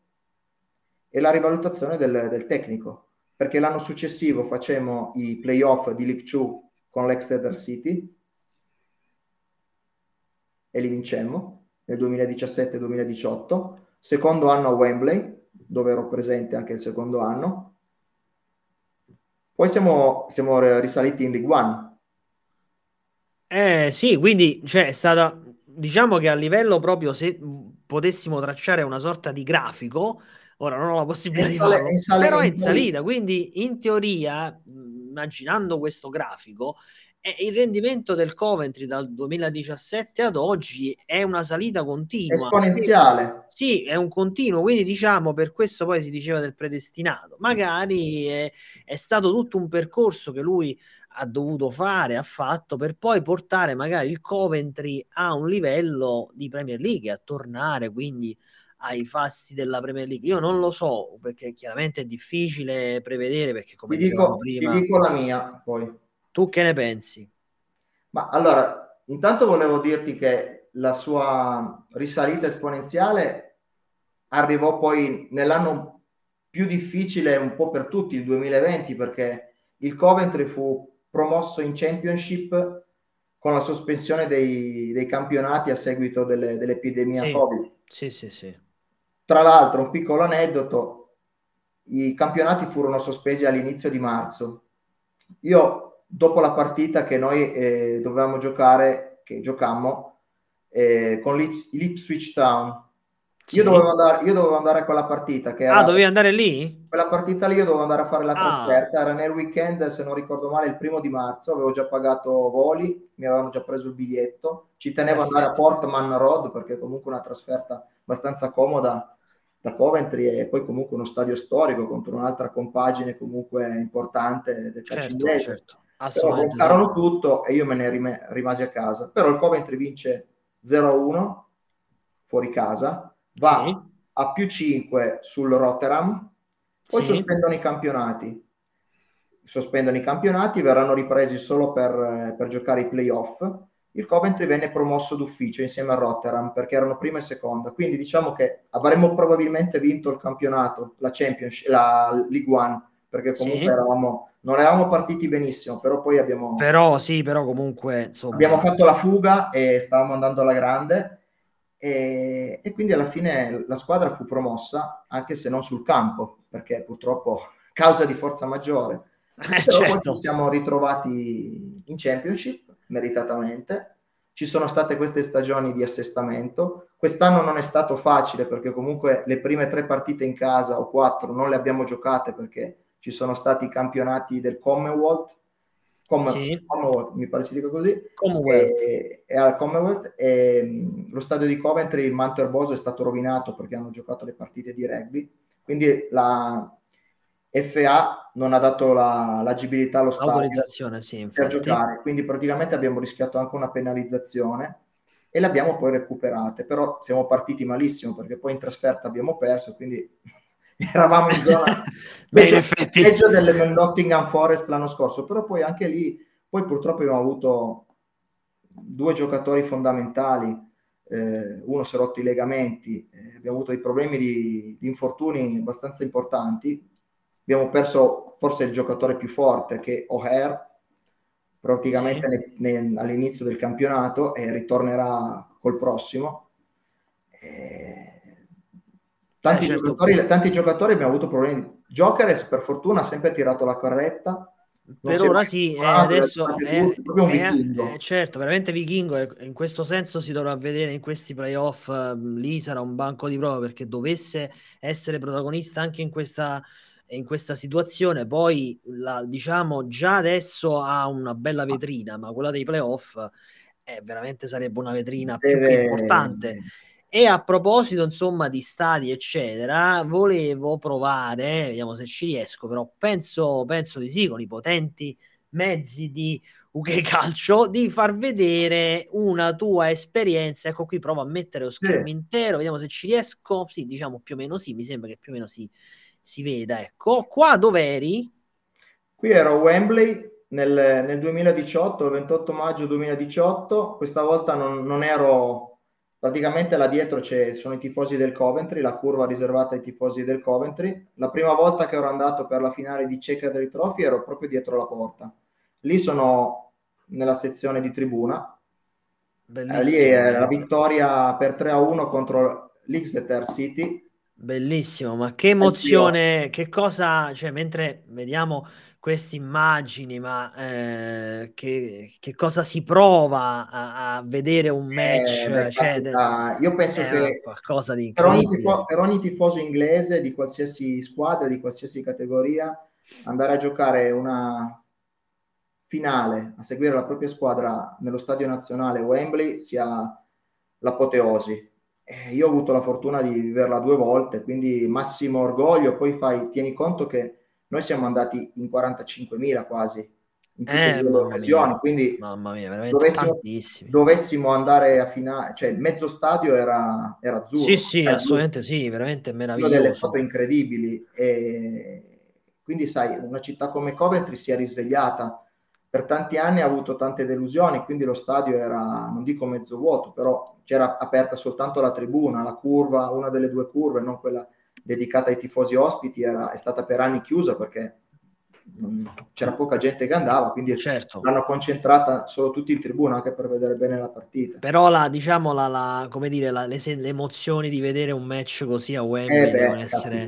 e la rivalutazione del tecnico, perché l'anno successivo facemmo i playoff di League Two con l'Exeter City e li vincemmo nel 2017-2018, secondo anno a Wembley, dove ero presente anche il secondo anno. Poi siamo risaliti in League One. Sì, quindi cioè, è stata, diciamo che a livello proprio, se potessimo tracciare una sorta di grafico, ora non ho la possibilità di farlo, però è in salita, quindi in teoria, immaginando questo grafico, il rendimento del Coventry dal 2017 ad oggi è una salita continua, esponenziale. Sì, è un continuo, quindi diciamo, per questo poi si diceva del predestinato. Magari è stato tutto un percorso che lui ha dovuto fare, ha fatto, per poi portare magari il Coventry a un livello di Premier League, a tornare quindi ai fasti della Premier League. Io non lo so, perché chiaramente è difficile prevedere, perché come dicevo prima, ti dico la mia, poi tu che ne pensi? Ma allora, intanto volevo dirti che la sua risalita esponenziale arrivò poi nell'anno più difficile un po' per tutti, il 2020, perché il Coventry fu promosso in Championship con la sospensione dei campionati a seguito dell'epidemia Covid. Sì. Tra l'altro, un piccolo aneddoto, i campionati furono sospesi all'inizio di marzo. Io, dopo la partita che noi dovevamo giocare, che giocammo con l'Ipswich Town, sì. io dovevo andare a quella partita che era, dovevi andare lì? Quella partita lì io dovevo andare a fare la trasferta, era nel weekend, se non ricordo male, il 1 di marzo, avevo già pagato voli, mi avevano già preso il biglietto, ci tenevo ad andare a Portman Road, perché comunque una trasferta abbastanza comoda da Coventry, e poi comunque uno stadio storico contro un'altra compagine comunque importante del calcio inglese. Certo. Comprarono tutto e io me ne rimasi a casa. Però il Coventry vince 0-1 fuori casa, va a +5 sul Rotterdam, poi sospendono i campionati, verranno ripresi solo per giocare i playoff. Il Coventry venne promosso d'ufficio insieme a Rotterdam, perché erano prima e seconda, quindi diciamo che avremmo probabilmente vinto il campionato, la Championship, la League One, perché comunque non eravamo partiti benissimo, però poi abbiamo fatto la fuga e stavamo andando alla grande, e quindi alla fine la squadra fu promossa, anche se non sul campo, perché purtroppo causa di forza maggiore. Però poi ci siamo ritrovati in Championship, meritatamente. Ci sono state queste stagioni di assestamento. Quest'anno non è stato facile, perché comunque le prime 3 partite in casa o 4 non le abbiamo giocate, perché ci sono stati i campionati del Commonwealth, mi pare si dica così, e lo stadio di Coventry, il Manto Erboso, è stato rovinato perché hanno giocato le partite di rugby, quindi la FA non ha dato l'agibilità allo stadio, l'autorizzazione, per giocare, quindi praticamente abbiamo rischiato anche una penalizzazione e l'abbiamo poi recuperate, però siamo partiti malissimo perché poi in trasferta abbiamo perso, quindi eravamo in zona peggio del Nottingham Forest l'anno scorso. Però poi anche lì, poi purtroppo abbiamo avuto 2 giocatori fondamentali, uno si è rotto i legamenti, abbiamo avuto dei problemi di infortuni abbastanza importanti, abbiamo perso forse il giocatore più forte, che O'Hare praticamente sì, all'inizio del campionato, e ritornerà col prossimo. Tanti giocatori abbiamo avuto problemi. Gyökeres per fortuna ha sempre tirato la corretta. Per ora sì, adesso è certo, veramente vichingo, in questo senso si dovrà vedere in questi playoff, lì sarà un banco di prova, perché dovesse essere protagonista anche in questa situazione. Poi diciamo già adesso ha una bella vetrina, ma quella dei playoff veramente sarebbe una vetrina più che importante. E a proposito, insomma, di stadi eccetera, volevo provare, vediamo se ci riesco, però penso di sì, con i potenti mezzi di UCalcio, di far vedere una tua esperienza. Ecco qui, provo a mettere lo schermo intero, vediamo se ci riesco. Sì, diciamo più o meno sì, mi sembra che più o meno si veda. Ecco, qua dov'eri? Qui ero a Wembley nel 2018, il 28 maggio 2018, questa volta non ero... Praticamente là dietro sono i tifosi del Coventry, la curva riservata ai tifosi del Coventry. La prima volta che ero andato per la finale di Checkatrade Trophy ero proprio dietro la porta. Lì sono nella sezione di tribuna. Bellissimo. Lì è la vittoria per 3-1 contro l'Exeter City. Bellissimo, ma che emozione, che cosa, cioè, mentre vediamo queste immagini, ma che cosa si prova a vedere un match? Io penso che qualcosa di incredibile. Per ogni tifoso inglese di qualsiasi squadra, di qualsiasi categoria, andare a giocare una finale, a seguire la propria squadra nello stadio nazionale Wembley, sia l'apoteosi. Io ho avuto la fortuna di viverla 2 volte, quindi massimo orgoglio. Poi tieni conto che noi siamo andati in 45.000 quasi in tutte le occasioni, mia, quindi mamma mia, veramente dovessimo andare a finale, cioè il mezzo stadio era azzurro. Sì, assolutamente sì, veramente meraviglioso. Delle foto incredibili, e quindi sai, una città come Coventry si è risvegliata, per tanti anni ha avuto tante delusioni, quindi lo stadio era, non dico mezzo vuoto, però c'era aperta soltanto la tribuna, la curva, una delle 2 curve, non quella dedicata ai tifosi ospiti, è stata per anni chiusa perché c'era poca gente che andava, quindi certo, l'hanno concentrata solo tutti in tribuna anche per vedere bene la partita. Però le emozioni di vedere un match così a Wembley devono essere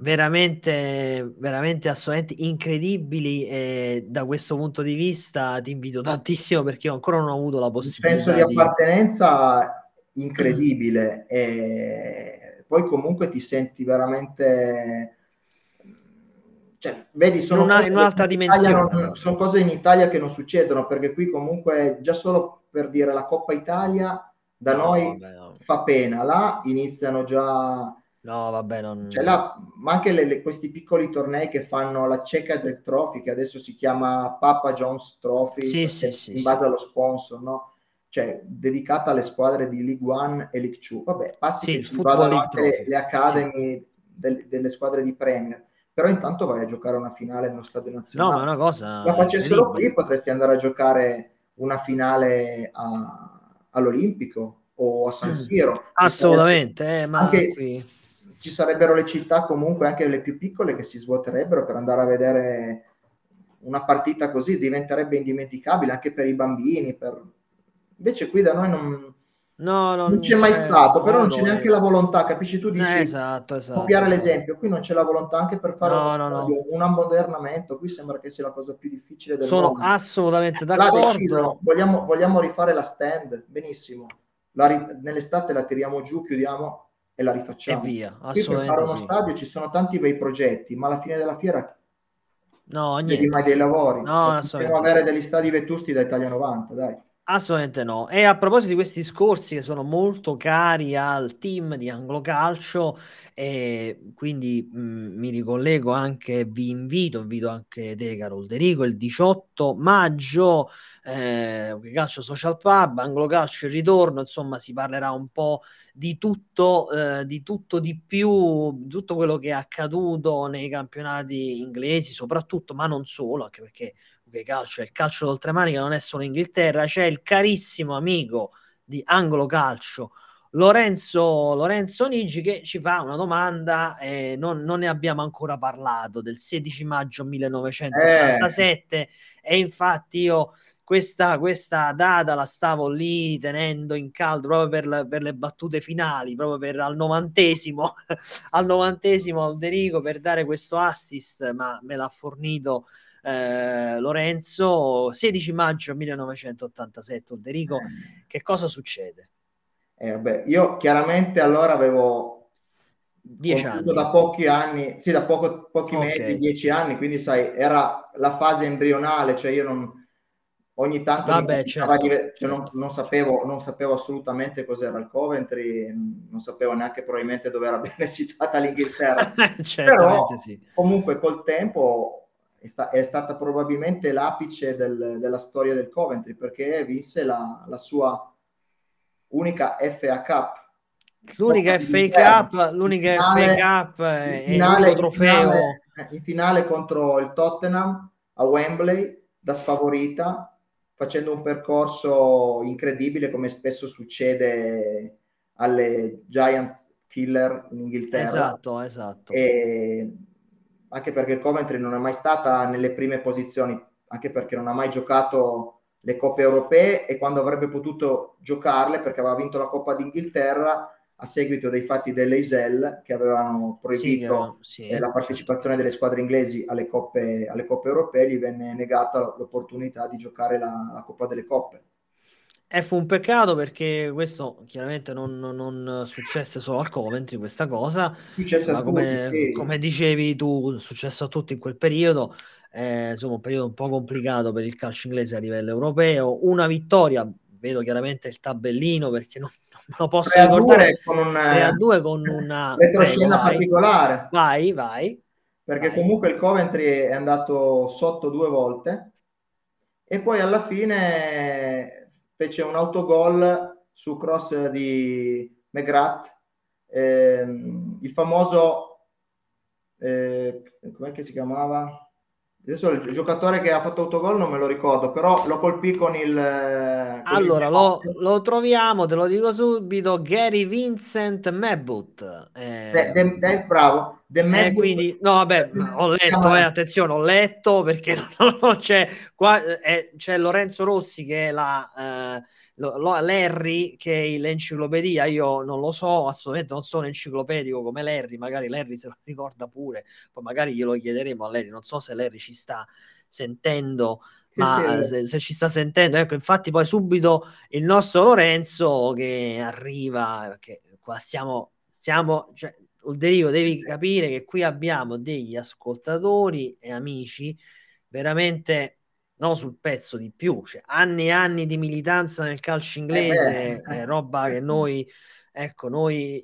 veramente, veramente assolutamente incredibili, e da questo punto di vista ti invito tantissimo, perché io ancora non ho avuto la possibilità. Il senso di appartenenza incredibile, e poi comunque ti senti veramente, cioè vedi, sono in un'altra dimensione, sono cose in Italia che non succedono, perché qui comunque già solo per dire la Coppa Italia da noi fa pena, là iniziano già cioè là, ma anche questi piccoli tornei che fanno, la Checkatrade Trophy che adesso si chiama Papa John's Trophy, base allo sponsor, no? Cioè dedicata alle squadre di League One e League Two, vabbè, passi che si vadano anche le academy delle squadre di Premier, però intanto vai a giocare una finale nello stadio nazionale. No, ma è una cosa, la facessero qui potresti andare a giocare una finale all'Olimpico o a San Siro, assolutamente, ma anche qui ci sarebbero le città, comunque anche le più piccole, che si svuoterebbero per andare a vedere una partita così, diventerebbe indimenticabile anche per i bambini, invece qui da noi non c'è mai stato, però non c'è neanche la volontà, capisci? Tu dici esatto, copiare l'esempio, qui non c'è la volontà anche per fare un ammodernamento, qui sembra che sia la cosa più difficile del mondo. Sono assolutamente d'accordo. Vogliamo rifare la stand, benissimo, nell'estate la tiriamo giù, chiudiamo e la rifacciamo, e via, assolutamente. Per fare uno stadio ci sono tanti bei progetti, ma alla fine della fiera niente, mai dei lavori, possiamo avere degli stadi vetusti da Italia 90, dai. Assolutamente no. E a proposito di questi discorsi che sono molto cari al team di AngloCalcio, e quindi mi ricollego anche, vi invito anche te, caro Ulderico, il 18 maggio Calcio Social Pub, AngloCalcio il ritorno, insomma si parlerà un po' di tutto di più, di tutto quello che è accaduto nei campionati inglesi soprattutto, ma non solo, anche perché calcio è il calcio d'oltremanica, non è solo in Inghilterra. C'è il carissimo amico di AngloCalcio Lorenzo Nigi, che ci fa una domanda, non ne abbiamo ancora parlato, del 16 maggio 1987, e infatti io questa data la stavo lì tenendo in caldo proprio per le battute finali, proprio per al novantesimo Ulderico, per dare questo assist, ma me l'ha fornito Lorenzo. 16 maggio 1987, Ulderico, che cosa succede? Vabbè, io chiaramente allora avevo 10 anni. Da pochi anni, sì, da pochi mesi, 10 anni, quindi sai, era la fase embrionale, cioè io non, ogni tanto non sapevo assolutamente cos'era il Coventry, non sapevo neanche probabilmente dove era bene situata l'Inghilterra. Però sì, comunque col tempo è stata probabilmente l'apice della storia del Coventry, perché vinse la sua unica FA Cup. L'unica FA Cup, l'unico trofeo. In finale contro il Tottenham a Wembley, da sfavorita, facendo un percorso incredibile, come spesso succede alle Giants Killer in Inghilterra. Esatto. E anche perché il Coventry non è mai stata nelle prime posizioni, anche perché non ha mai giocato le coppe europee, e quando avrebbe potuto giocarle, perché aveva vinto la Coppa d'Inghilterra a seguito dei fatti dell'Eisel, che avevano proibito la partecipazione delle squadre inglesi alle coppe europee, gli venne negata l'opportunità di giocare la Coppa delle Coppe. Fu un peccato, perché questo chiaramente non successe solo al Coventry, questa cosa, ma come dicevi tu, successo a tutti in quel periodo. Insomma, un periodo un po' complicato per il calcio inglese a livello europeo. Una vittoria, vedo chiaramente il tabellino perché non me lo posso ricordare, 3-2 con una retroscena particolare. Vai. Perché comunque il Coventry è andato sotto 2 volte e poi alla fine fece un autogol su cross di McGrath, il famoso com'è che si chiamava? Adesso il giocatore che ha fatto autogol non me lo ricordo, però lo colpì con il... Allora, lo troviamo, te lo dico subito, Gary Vincent Mabbutt. Bravo. Quindi, no, vabbè, ho letto, attenzione, perché non c'è... Qua, c'è Lorenzo Rossi che è la... Larry, che è l'enciclopedia, io non lo so, assolutamente non sono enciclopedico come Larry, magari Larry se lo ricorda pure, poi magari glielo chiederemo a Larry, non so se Larry ci sta sentendo, sì. Se ci sta sentendo, ecco, infatti poi subito il nostro Lorenzo che arriva, perché qua siamo cioè, Ulderico, devi capire che qui abbiamo degli ascoltatori e amici veramente... No, sul pezzo di più, cioè, anni e anni di militanza nel calcio inglese, roba che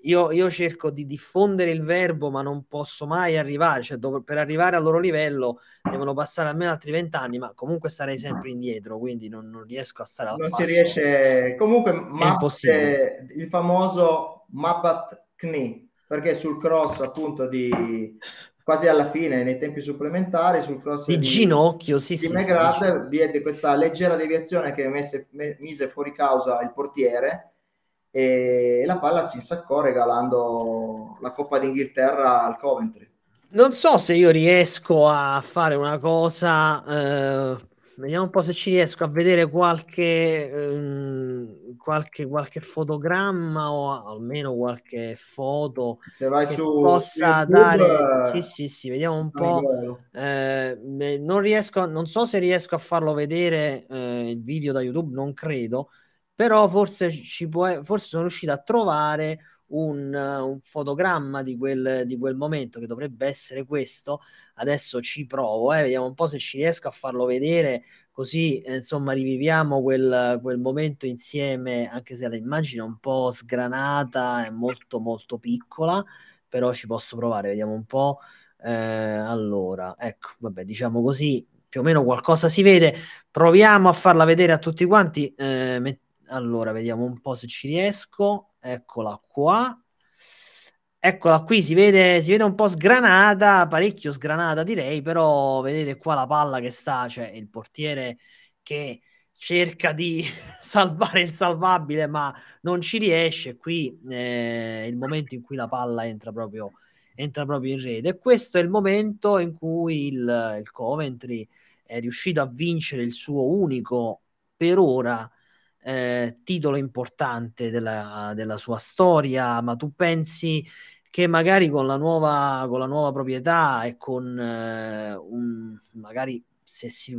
io cerco di diffondere il verbo, ma non posso mai arrivare, cioè, per arrivare al loro livello devono passare almeno altri 20 anni, ma comunque sarei sempre indietro, quindi non riesco a stare al passo. Non si riesce, comunque il famoso Mabbutt Knee, perché sul cross appunto di... quasi alla fine, nei tempi supplementari, sul cross di ginocchio di McGrath, diede questa leggera deviazione che mise fuori causa il portiere, e la palla si insaccò, regalando la Coppa d'Inghilterra al Coventry. Non so se io riesco a fare una cosa, vediamo un po' se ci riesco a vedere qualche fotogramma o almeno qualche foto, se vai che su possa YouTube, dare sì, vediamo un po', non so se riesco a farlo vedere il video da YouTube, non credo, però forse sono riuscito a trovare un fotogramma di quel momento, che dovrebbe essere questo. Adesso ci provo, vediamo un po' se ci riesco a farlo vedere, così insomma riviviamo quel momento insieme, anche se l'immagine è un po' sgranata, è molto molto piccola, però ci posso provare, vediamo un po'. Allora, ecco, vabbè, diciamo così, più o meno qualcosa si vede, proviamo a farla vedere a tutti quanti, allora vediamo un po' se ci riesco. Eccola qui, si vede un po' sgranata, parecchio sgranata direi, però vedete qua la palla che sta, cioè il portiere che cerca di salvare il salvabile, ma non ci riesce. Qui il momento in cui la palla entra proprio in rete, e questo è il momento in cui il Coventry è riuscito a vincere il suo unico, per ora, titolo importante della sua storia. Ma tu pensi che magari con la nuova proprietà e con magari se si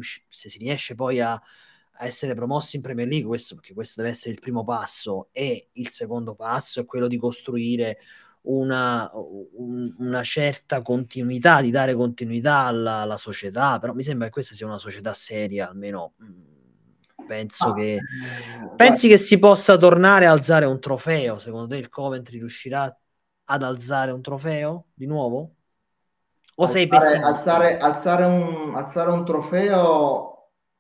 riesce poi a essere promossi in Premier League, perché questo deve essere il primo passo, e il secondo passo è quello di costruire una certa continuità, di dare continuità alla società. Però mi sembra che questa sia una società seria, almeno penso che pensi che si possa tornare a alzare un trofeo. Secondo te il Coventry riuscirà ad alzare un trofeo di nuovo? O sei pessimista? Alzare un trofeo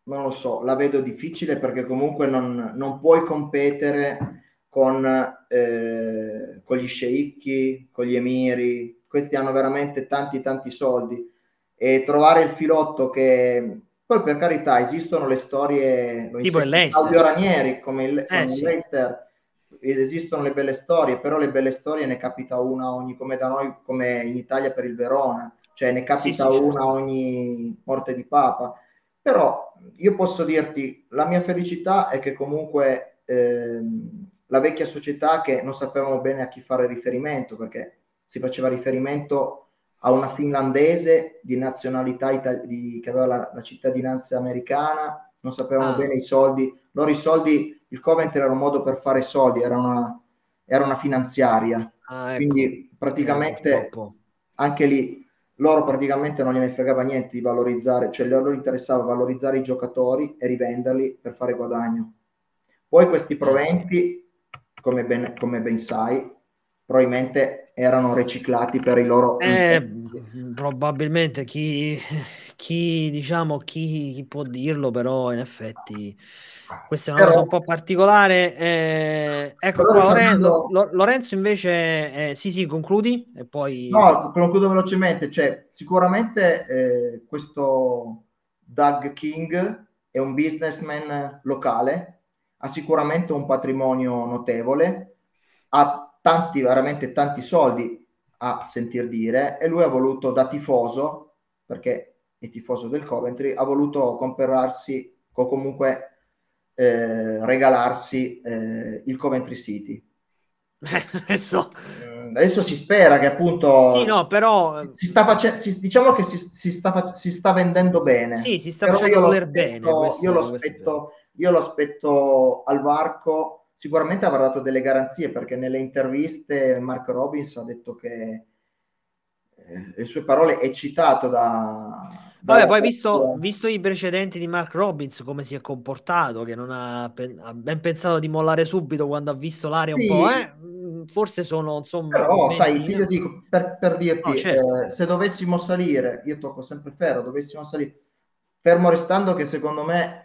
non lo so, la vedo difficile, perché comunque non puoi competere con gli sceicchi, con gli emiri. Questi hanno veramente tanti soldi, e trovare il filotto che poi, per carità, esistono le storie tipo il Leicester, Claudio Ranieri come il Leicester, esistono le belle storie, però le belle storie ne capita una ogni, come da noi, come in Italia per il Verona, cioè ne capita sì, una certo, ogni morte di papa. Però io posso dirti, la mia felicità è che comunque la vecchia società, che non sapevamo bene a chi fare riferimento, perché si faceva riferimento a una finlandese di nazionalità che aveva la cittadinanza americana, non sapevamo bene i soldi. Loro i soldi, il Coventry era un modo per fare soldi, era una finanziaria. Ecco. Quindi praticamente anche lì loro praticamente non gliene fregava niente di valorizzare, cioè loro interessava valorizzare i giocatori e rivenderli per fare guadagno. Poi questi proventi, come ben sai, probabilmente erano riciclati per i loro probabilmente chi può dirlo, però in effetti questa è una cosa un po' particolare. Ecco qua, Lorenzo invece sì concludi e poi concludo velocemente. Cioè sicuramente questo Doug King è un businessman locale, ha sicuramente un patrimonio notevole, ha veramente tanti soldi a sentir dire, e lui ha voluto, da tifoso, perché è tifoso del Coventry, ha voluto comprarsi o comunque regalarsi il Coventry City. Adesso si spera che appunto si sta vendendo bene. Sì, si sta facendo voler bene. Io lo aspetto al varco. Sicuramente avrà dato delle garanzie, perché nelle interviste Mark Robins ha detto che, le sue parole, è citato da... Vabbè, poi visto i precedenti di Mark Robins, come si è comportato, che non ha ben pensato di mollare subito quando ha visto l'area, sì, un po', forse sono, insomma... Però, sai, io dico, per dirti, no, certo. Se dovessimo salire, io tocco sempre ferro, fermo restando che secondo me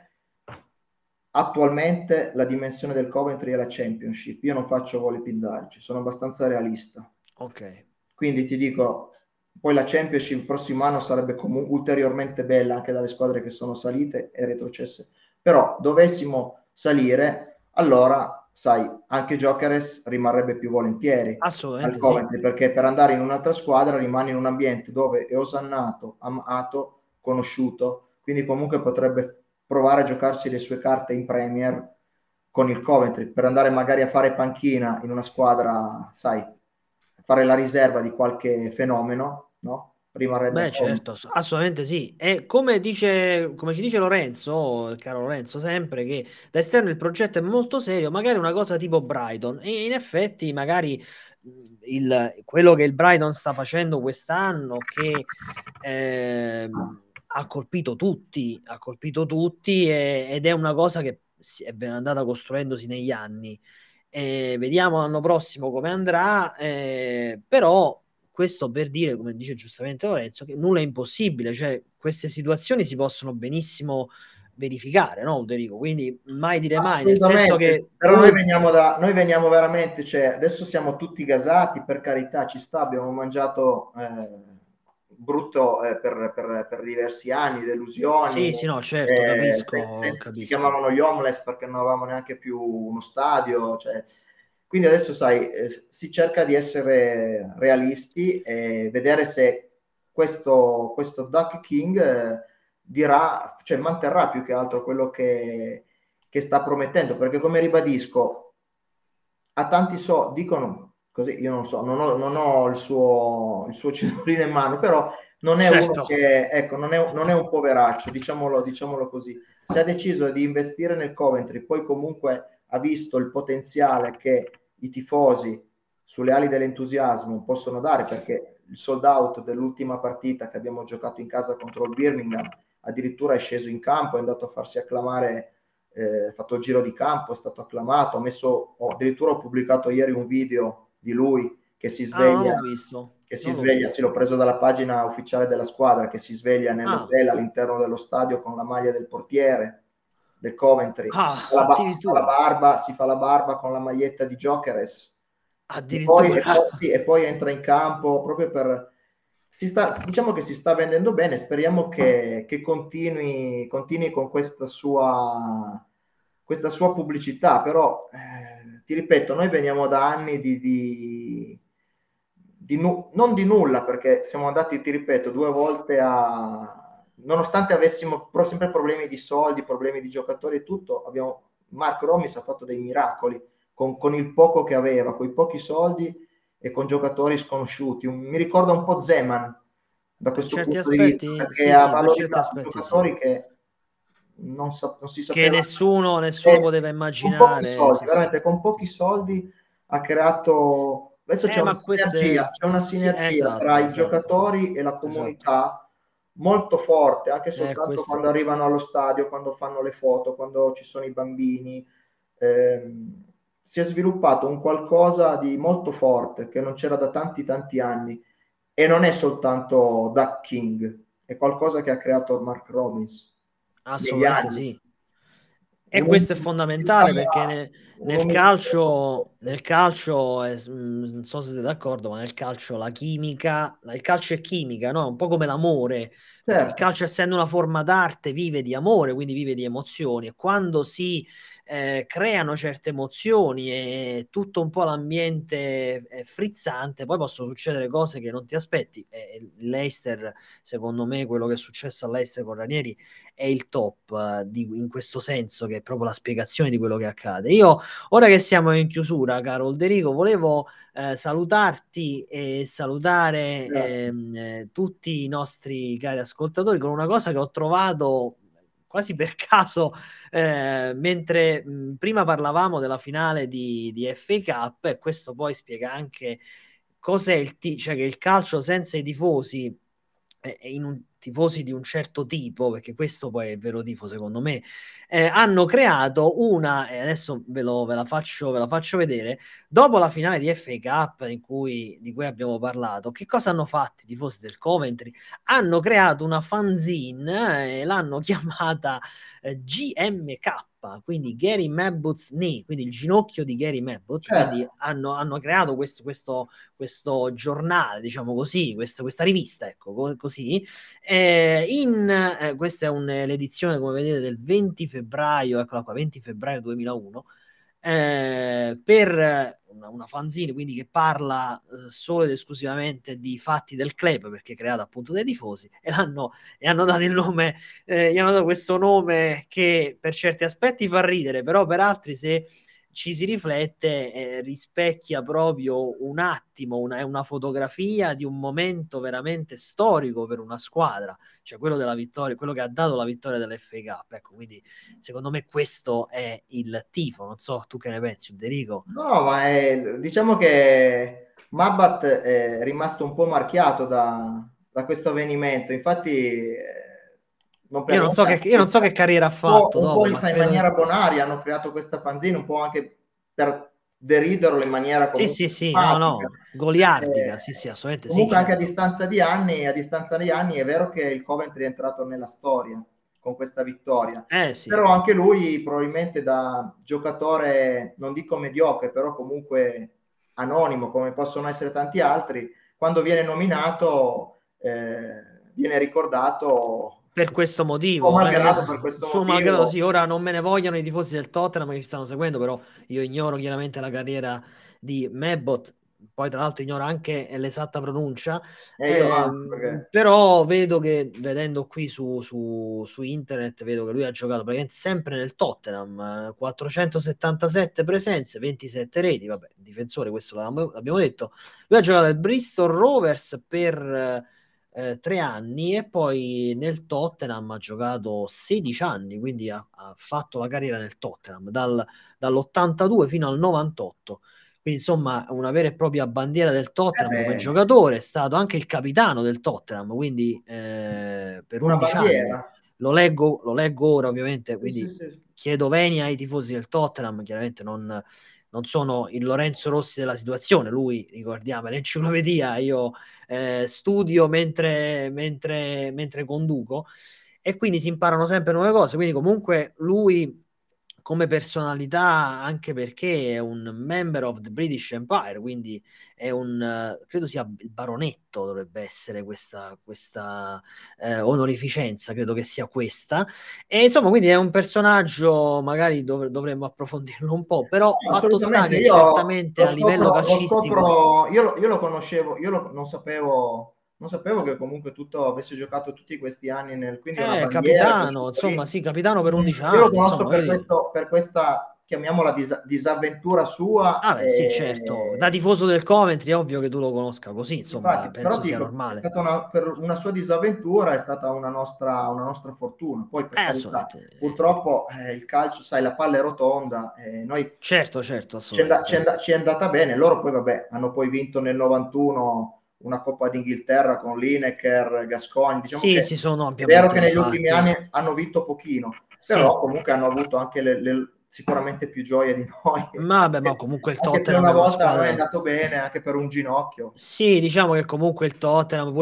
attualmente la dimensione del Coventry è la Championship, io non faccio volepindarci, sono abbastanza realista. Ok. Quindi ti dico, poi la Championship il prossimo anno sarebbe ulteriormente bella, anche dalle squadre che sono salite e retrocesse. Però dovessimo salire, allora, sai, anche Gyökeres rimarrebbe più volentieri al Coventry, sì, perché per andare in un'altra squadra rimane in un ambiente dove è osannato, amato, conosciuto, quindi comunque potrebbe provare a giocarsi le sue carte in Premier con il Coventry, per andare magari a fare panchina in una squadra, sai, fare la riserva di qualche fenomeno, no? Beh, certo, assolutamente sì. E come ci dice Lorenzo, il caro Lorenzo, sempre, che da esterno il progetto è molto serio, magari una cosa tipo Brighton. E in effetti magari quello che il Brighton sta facendo quest'anno, che ha colpito tutti ed è una cosa che è ben andata costruendosi negli anni. Vediamo l'anno prossimo come andrà, però questo per dire, come dice giustamente Lorenzo, che nulla è impossibile, cioè queste situazioni si possono benissimo verificare, no Ulderico? Quindi mai dire mai, nel senso che... Però noi veniamo veramente, cioè adesso siamo tutti gasati, per carità, ci sta, abbiamo mangiato... brutto per diversi anni, delusioni. Sì, no, certo, capisco. Ci chiamavano gli homeless perché non avevamo neanche più uno stadio, cioè. Quindi adesso, sai, si cerca di essere realisti e vedere se questo Duck King dirà, cioè manterrà più che altro quello che sta promettendo, perché, come ribadisco, a tanti dicono così, io non so, non ho il suo cedolino in mano, però non è certo. Uno che, ecco, non è un poveraccio, diciamolo così. Se ha deciso di investire nel Coventry, poi comunque ha visto il potenziale che i tifosi sulle ali dell'entusiasmo possono dare, perché il sold out dell'ultima partita che abbiamo giocato in casa contro il Birmingham addirittura è sceso in campo, è andato a farsi acclamare, ha fatto il giro di campo, è stato acclamato, addirittura ho pubblicato ieri un video di lui che si sveglia, sì, l'ho preso dalla pagina ufficiale della squadra, che si sveglia nell'hotel all'interno dello stadio con la maglia del portiere del Coventry, si fa la barba con la maglietta di Gyökeres, e poi entra in campo proprio per... diciamo che si sta vendendo bene, speriamo che continui con questa sua pubblicità, però ti ripeto, noi veniamo da anni non di nulla, perché siamo andati, ti ripeto, 2 volte a... Nonostante avessimo sempre problemi di soldi, problemi di giocatori e tutto, Mark Robins ha fatto dei miracoli con il poco che aveva, con i pochi soldi e con giocatori sconosciuti. Mi ricorda un po' Zeman da questo punto di vista, perché ha valorizzato giocatori che non si sapeva, che nessuno poteva immaginare. Con pochi soldi, veramente con pochi soldi ha creato. Adesso c'è una sinergia tra i giocatori e la comunità. Esatto. Molto forte, anche soltanto quando arrivano allo stadio, quando fanno le foto, quando ci sono i bambini, si è sviluppato un qualcosa di molto forte che non c'era da tanti anni, e non è soltanto Duck King, è qualcosa che ha creato Mark Robins. Assolutamente sì. E questo è fondamentale, perché nel calcio non so se siete d'accordo, ma nel calcio il calcio è chimica, no? Un po' come l'amore. Certo. Il calcio, essendo una forma d'arte, vive di amore, quindi vive di emozioni, e quando si creano certe emozioni e tutto un po' l'ambiente è frizzante, poi possono succedere cose che non ti aspetti. Leicester, secondo me, quello che è successo a Leicester con Ranieri è il top, in questo senso, che è proprio la spiegazione di quello che accade. Io, ora che siamo in chiusura, caro Ulderico, volevo salutarti e salutare tutti i nostri cari ascoltatori con una cosa che ho trovato quasi per caso, mentre prima parlavamo della finale di FA Cup, e questo poi spiega anche cos'è cioè che il calcio senza i tifosi, tifosi di un certo tipo, perché questo poi è il vero tifo, secondo me, hanno creato una, e adesso ve la faccio vedere, dopo la finale di FA Cup di cui abbiamo parlato, che cosa hanno fatto i tifosi del Coventry? Hanno creato una fanzine e l'hanno chiamata GMK, quindi Gary Mabbutt's knee, quindi il ginocchio di Gary Mabbutt, quindi hanno creato questo giornale, diciamo così, questa rivista, ecco, così, questa è l'edizione, come vedete, del 20 febbraio, eccola qua, 20 febbraio 2001, per una fanzine, quindi, che parla solo ed esclusivamente di fatti del club, perché è creata appunto dai tifosi, e hanno dato il nome, gli hanno dato questo nome che per certi aspetti fa ridere, però per altri, se ci si riflette, rispecchia proprio un attimo, una fotografia di un momento veramente storico per una squadra, cioè quello della vittoria, quello che ha dato la vittoria dell'FA Cup. Ecco, quindi secondo me questo è il tifo. Non so tu che ne pensi, Ulderico. No, ma diciamo che Mabbutt è rimasto un po' marchiato da questo avvenimento, infatti... Io non so che carriera ha fatto. In maniera bonaria hanno creato questa fanzina, un po' anche per deriderlo in maniera goliardica, assolutamente. Comunque anche a distanza di anni è vero che il Coventry è entrato nella storia con questa vittoria, però anche lui probabilmente, da giocatore non dico mediocre, però comunque anonimo come possono essere tanti altri, quando viene nominato viene ricordato per questo motivo, malgrado, sì, ora non me ne vogliono i tifosi del Tottenham che ci stanno seguendo, però io ignoro chiaramente la carriera di Mabbutt, poi tra l'altro ignoro anche l'esatta pronuncia, però vedo che, vedendo qui su internet, vedo che lui ha giocato praticamente sempre nel Tottenham, 477 presenze, 27 reti, vabbè, difensore, questo l'abbiamo detto. Lui ha giocato al Bristol Rovers per 3 anni e poi nel Tottenham ha giocato 16 anni, quindi ha fatto la carriera nel Tottenham dall'82 fino al 98. Quindi, insomma, una vera e propria bandiera del Tottenham come giocatore. È stato anche il capitano del Tottenham, quindi per 11 anni. Lo leggo ora, ovviamente, quindi sì. Chiedo venia ai tifosi del Tottenham, chiaramente non sono il Lorenzo Rossi della situazione, lui, ricordiamo, è l'enciclopedia, io studio mentre conduco, e quindi si imparano sempre nuove cose. Quindi comunque lui, come personalità, anche perché è un member of the British Empire, quindi è un, credo sia il baronetto, dovrebbe essere questa onorificenza, credo che sia questa, e insomma, quindi è un personaggio, magari dovremmo approfondirlo un po', però fatto sta che certamente a livello calcistico io lo conoscevo, non sapevo che comunque avesse giocato tutti questi anni nel, quindi bandiera, capitano, insomma, sì, capitano per 11 anni. Io lo conosco per questa, chiamiamola, disavventura sua. Ah, beh, sì, certo. Da tifoso del Coventry è ovvio che tu lo conosca così, insomma, infatti, penso però, sia normale. È stata per una sua disavventura, è stata una nostra fortuna. Poi, per carità, purtroppo il calcio, sai, la palla è rotonda. Noi, certo, ci è andata bene. Loro poi, vabbè, hanno poi vinto nel 91 una Coppa d'Inghilterra con Lineker, Gascoigne, diciamo, sì, che si sono ampiamente, è vero che negli ultimi anni hanno vinto pochino, però sì, comunque hanno avuto anche le sicuramente più gioie di noi. Vabbè, ma comunque il Tottenham una volta squadra è andato bene anche per un ginocchio. Sì, diciamo che comunque il Tottenham,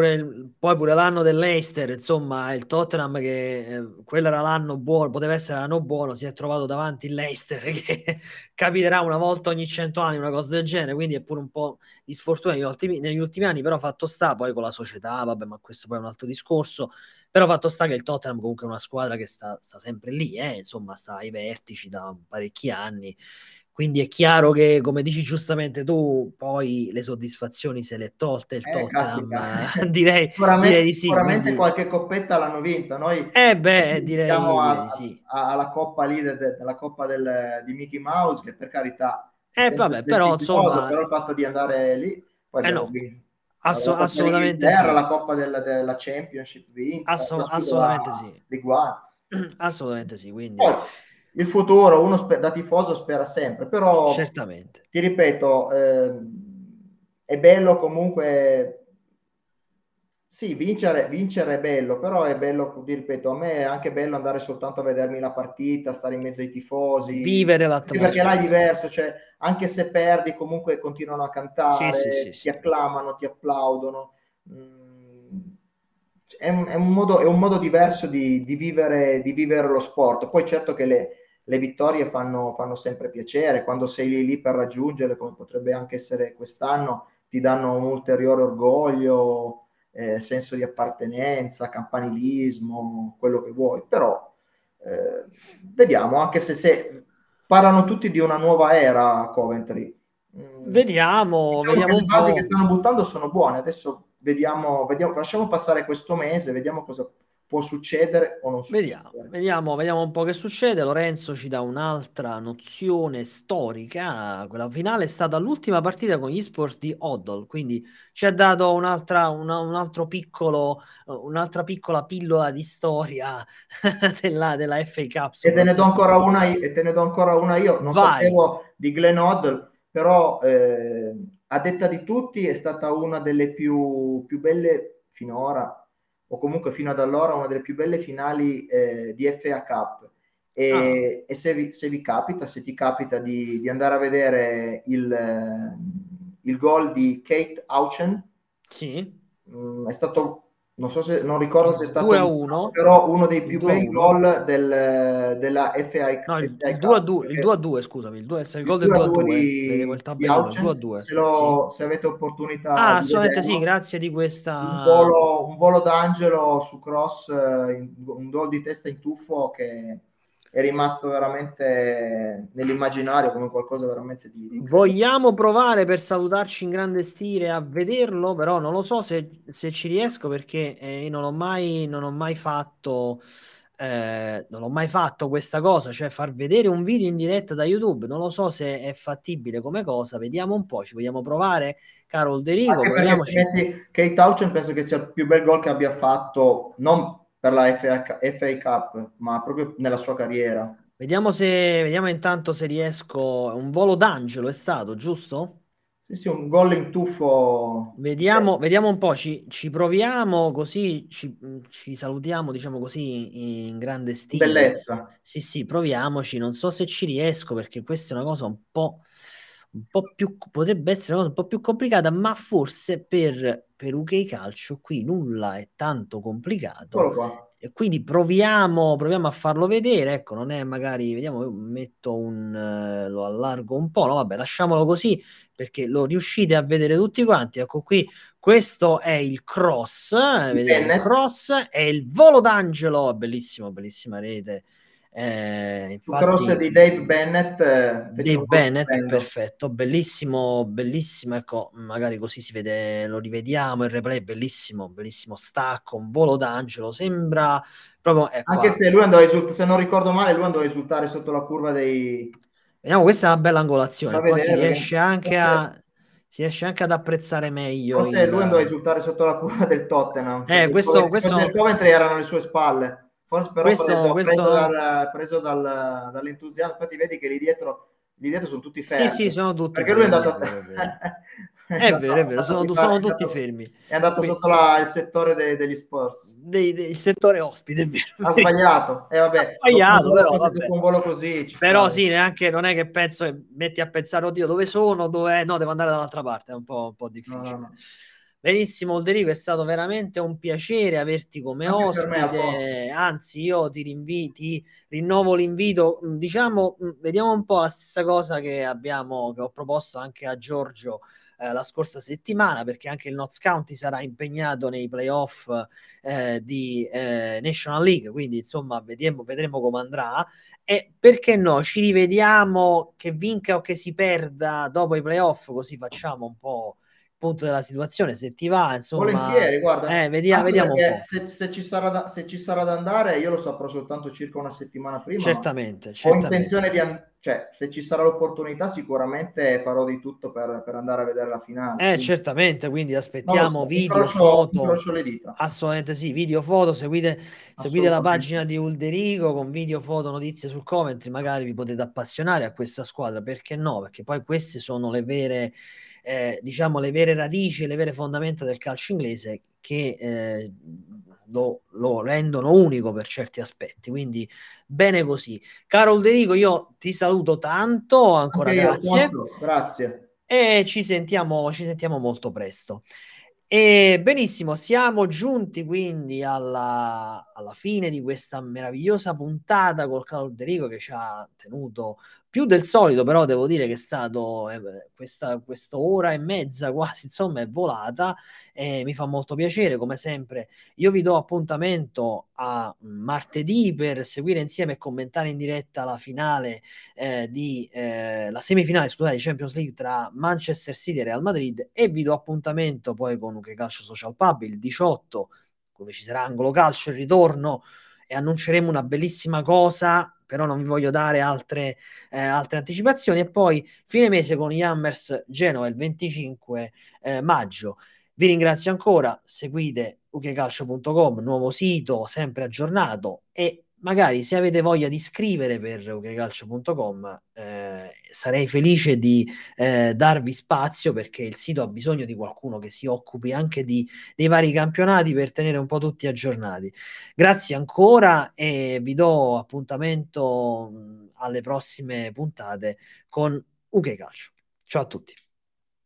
pure l'anno dell'Eister, insomma, il Tottenham che quello era l'anno buono, poteva essere l'anno buono, si è trovato davanti l'Eister che capiterà una volta ogni 100 anni, una cosa del genere, quindi è pure un po' di sfortuna negli ultimi anni, però fatto sta, poi con la società, vabbè, ma questo poi è un altro discorso. Però fatto sta che il Tottenham comunque è una squadra che sta sempre lì, insomma, sta ai vertici da parecchi anni, quindi è chiaro che, come dici giustamente tu, poi le soddisfazioni se le è tolte il Tottenham, direi di sì. Sicuramente quindi qualche coppetta l'hanno vinta, noi direi di sì. Alla Coppa lì, della Coppa di Mickey Mouse, che per carità vabbè, però insomma, però il fatto di andare lì, poi vinto. Assolutamente sì. La Coppa della Championship vinta, assolutamente sì. League One. Assolutamente sì, quindi poi il futuro uno da tifoso spera sempre, però certamente, ti ripeto, è bello comunque, sì, vincere è bello, però è bello, ti ripeto, a me è anche bello andare soltanto a vedermi la partita, stare in mezzo ai tifosi, vivere l'atmosfera, perché là è diverso, cioè anche se perdi comunque continuano a cantare, sì, acclamano, ti applaudono, è un modo diverso di vivere lo sport. Poi certo che le vittorie fanno sempre piacere, quando sei lì per raggiungerle, come potrebbe anche essere quest'anno, ti danno un ulteriore orgoglio, senso di appartenenza, campanilismo, quello che vuoi, però vediamo, anche se parlano tutti di una nuova era Coventry, vediamo che le basi che stanno buttando sono buone, adesso vediamo, lasciamo passare questo mese, vediamo cosa può succedere o non succedere. Vediamo un po' che succede. Lorenzo ci dà un'altra nozione storica, quella finale è stata l'ultima partita con gli Spurs di Hoddle, quindi ci ha dato un'altra piccola pillola di storia della FA Cup, e te ne do ancora una io, non sapevo di Glenn Hoddle, però a detta di tutti è stata una delle più belle finora, o comunque fino ad allora una delle più belle finali di FA Cup, e se ti capita di andare a vedere il gol di Kate Auchen, sì, è stato non so se non ricordo se è stato 2-1, però uno dei più bei gol della FA. No, il 2-2, scusami, il 2-2 del 2-2 di Auchan, se avete opportunità. Ah, assolutamente sì, grazie di questa. Un volo d'angelo su cross, un gol di testa in tuffo che è rimasto veramente nell'immaginario come qualcosa veramente di... Vogliamo provare per salutarci in grande stile a vederlo, però non lo so se ci riesco, perché io non ho mai fatto questa cosa, cioè far vedere un video in diretta da YouTube. Non lo so se è fattibile come cosa, vediamo un po', ci vogliamo provare, caro Ulderico. Kate Townsend penso che sia il più bel gol che abbia fatto, non per la FA Cup, ma proprio nella sua carriera. Vediamo intanto se riesco. Un volo d'angelo è stato, giusto? Sì, un gol in tuffo. Vediamo un po', ci proviamo, così ci salutiamo, diciamo così, in grande stile. Bellezza. Sì, proviamoci. Non so se ci riesco, perché questa è una cosa un po' più, potrebbe essere una cosa un po' più complicata, ma forse per UK Calcio qui nulla è tanto complicato, e quindi proviamo a farlo vedere. Ecco, non è magari, vediamo, io metto lo allargo un po', no vabbè, lasciamolo così perché lo riuscite a vedere tutti quanti. Ecco qui, questo è il cross, vedete, il cross è il volo d'angelo, bellissima rete. Infatti, il cross di Dave Bennett, perfetto, bellissimo, ecco, magari così si vede, lo rivediamo il replay, bellissimo stacco, un volo d'angelo, sembra proprio, ecco, anche se lui andò a se non ricordo male lui andò a risultare sotto la curva dei... Vediamo, questa è una bella angolazione, qua si riesce anche si riesce anche ad apprezzare meglio. Forse lui andò a risultare sotto la curva del Tottenham, questo del Coventry erano alle sue spalle. Forse però preso dall'entusiasmo, infatti vedi che lì dietro sono tutti fermi. Sì, sono tutti, perché fermi, lui è andato è vero, sono tutti fermi. È andato sotto il settore degli sport. Il settore ospite, è vero. Ha sbagliato. Sbagliato, però vabbè. Un volo così ci però stai. Sì, neanche, non è che penso metti a pensare, oddio, dove sono? Dove no, devo andare dall'altra parte, è un po' difficile. No. Benissimo Ulderico, è stato veramente un piacere averti come anche ospite, anzi io ti rinnovo l'invito, diciamo, vediamo un po' la stessa cosa che ho proposto anche a Giorgio la scorsa settimana, perché anche il Notts County sarà impegnato nei playoff di National League, quindi insomma vedremo come andrà, e perché no, ci rivediamo che vinca o che si perda dopo i playoff, così facciamo un po' punto della situazione, se ti va, insomma. Volentieri, guarda, vediamo un po'. Se ci sarà da andare io lo saprò soltanto circa una settimana prima, certamente. Ho intenzione cioè se ci sarà l'opportunità sicuramente farò di tutto per andare a vedere la finale, quindi. Certamente, quindi aspettiamo, video, foto, le dita. Assolutamente sì, video, foto, seguite la pagina di Ulderico con video, foto, notizie sul Coventry, magari vi potete appassionare a questa squadra, perché no, perché poi queste sono le vere diciamo le vere radici, le vere fondamenta del calcio inglese che lo rendono unico per certi aspetti, quindi bene così. Caro Ulderico, io ti saluto tanto, ancora grazie. E ci sentiamo molto presto. E benissimo, siamo giunti quindi alla fine di questa meravigliosa puntata col caro Ulderico, che ci ha tenuto più del solito, però devo dire che è stato questa ora e mezza quasi, insomma, è volata, e mi fa molto piacere come sempre. Io vi do appuntamento a martedì per seguire insieme e commentare in diretta la finale la semifinale, scusate, di Champions League tra Manchester City e Real Madrid, e vi do appuntamento poi con UK Calcio Social Pub il 18, dove ci sarà AngloCalcio, il ritorno, e annunceremo una bellissima cosa, però non vi voglio dare altre anticipazioni, e poi fine mese con gli Hammers Genova il 25 maggio. Vi ringrazio ancora, seguite ukcalcio.com, nuovo sito sempre aggiornato, e magari se avete voglia di scrivere per ukcalcio.com sarei felice di darvi spazio, perché il sito ha bisogno di qualcuno che si occupi anche dei vari campionati per tenere un po' tutti aggiornati. Grazie ancora e vi do appuntamento alle prossime puntate con UK Calcio. Ciao a tutti.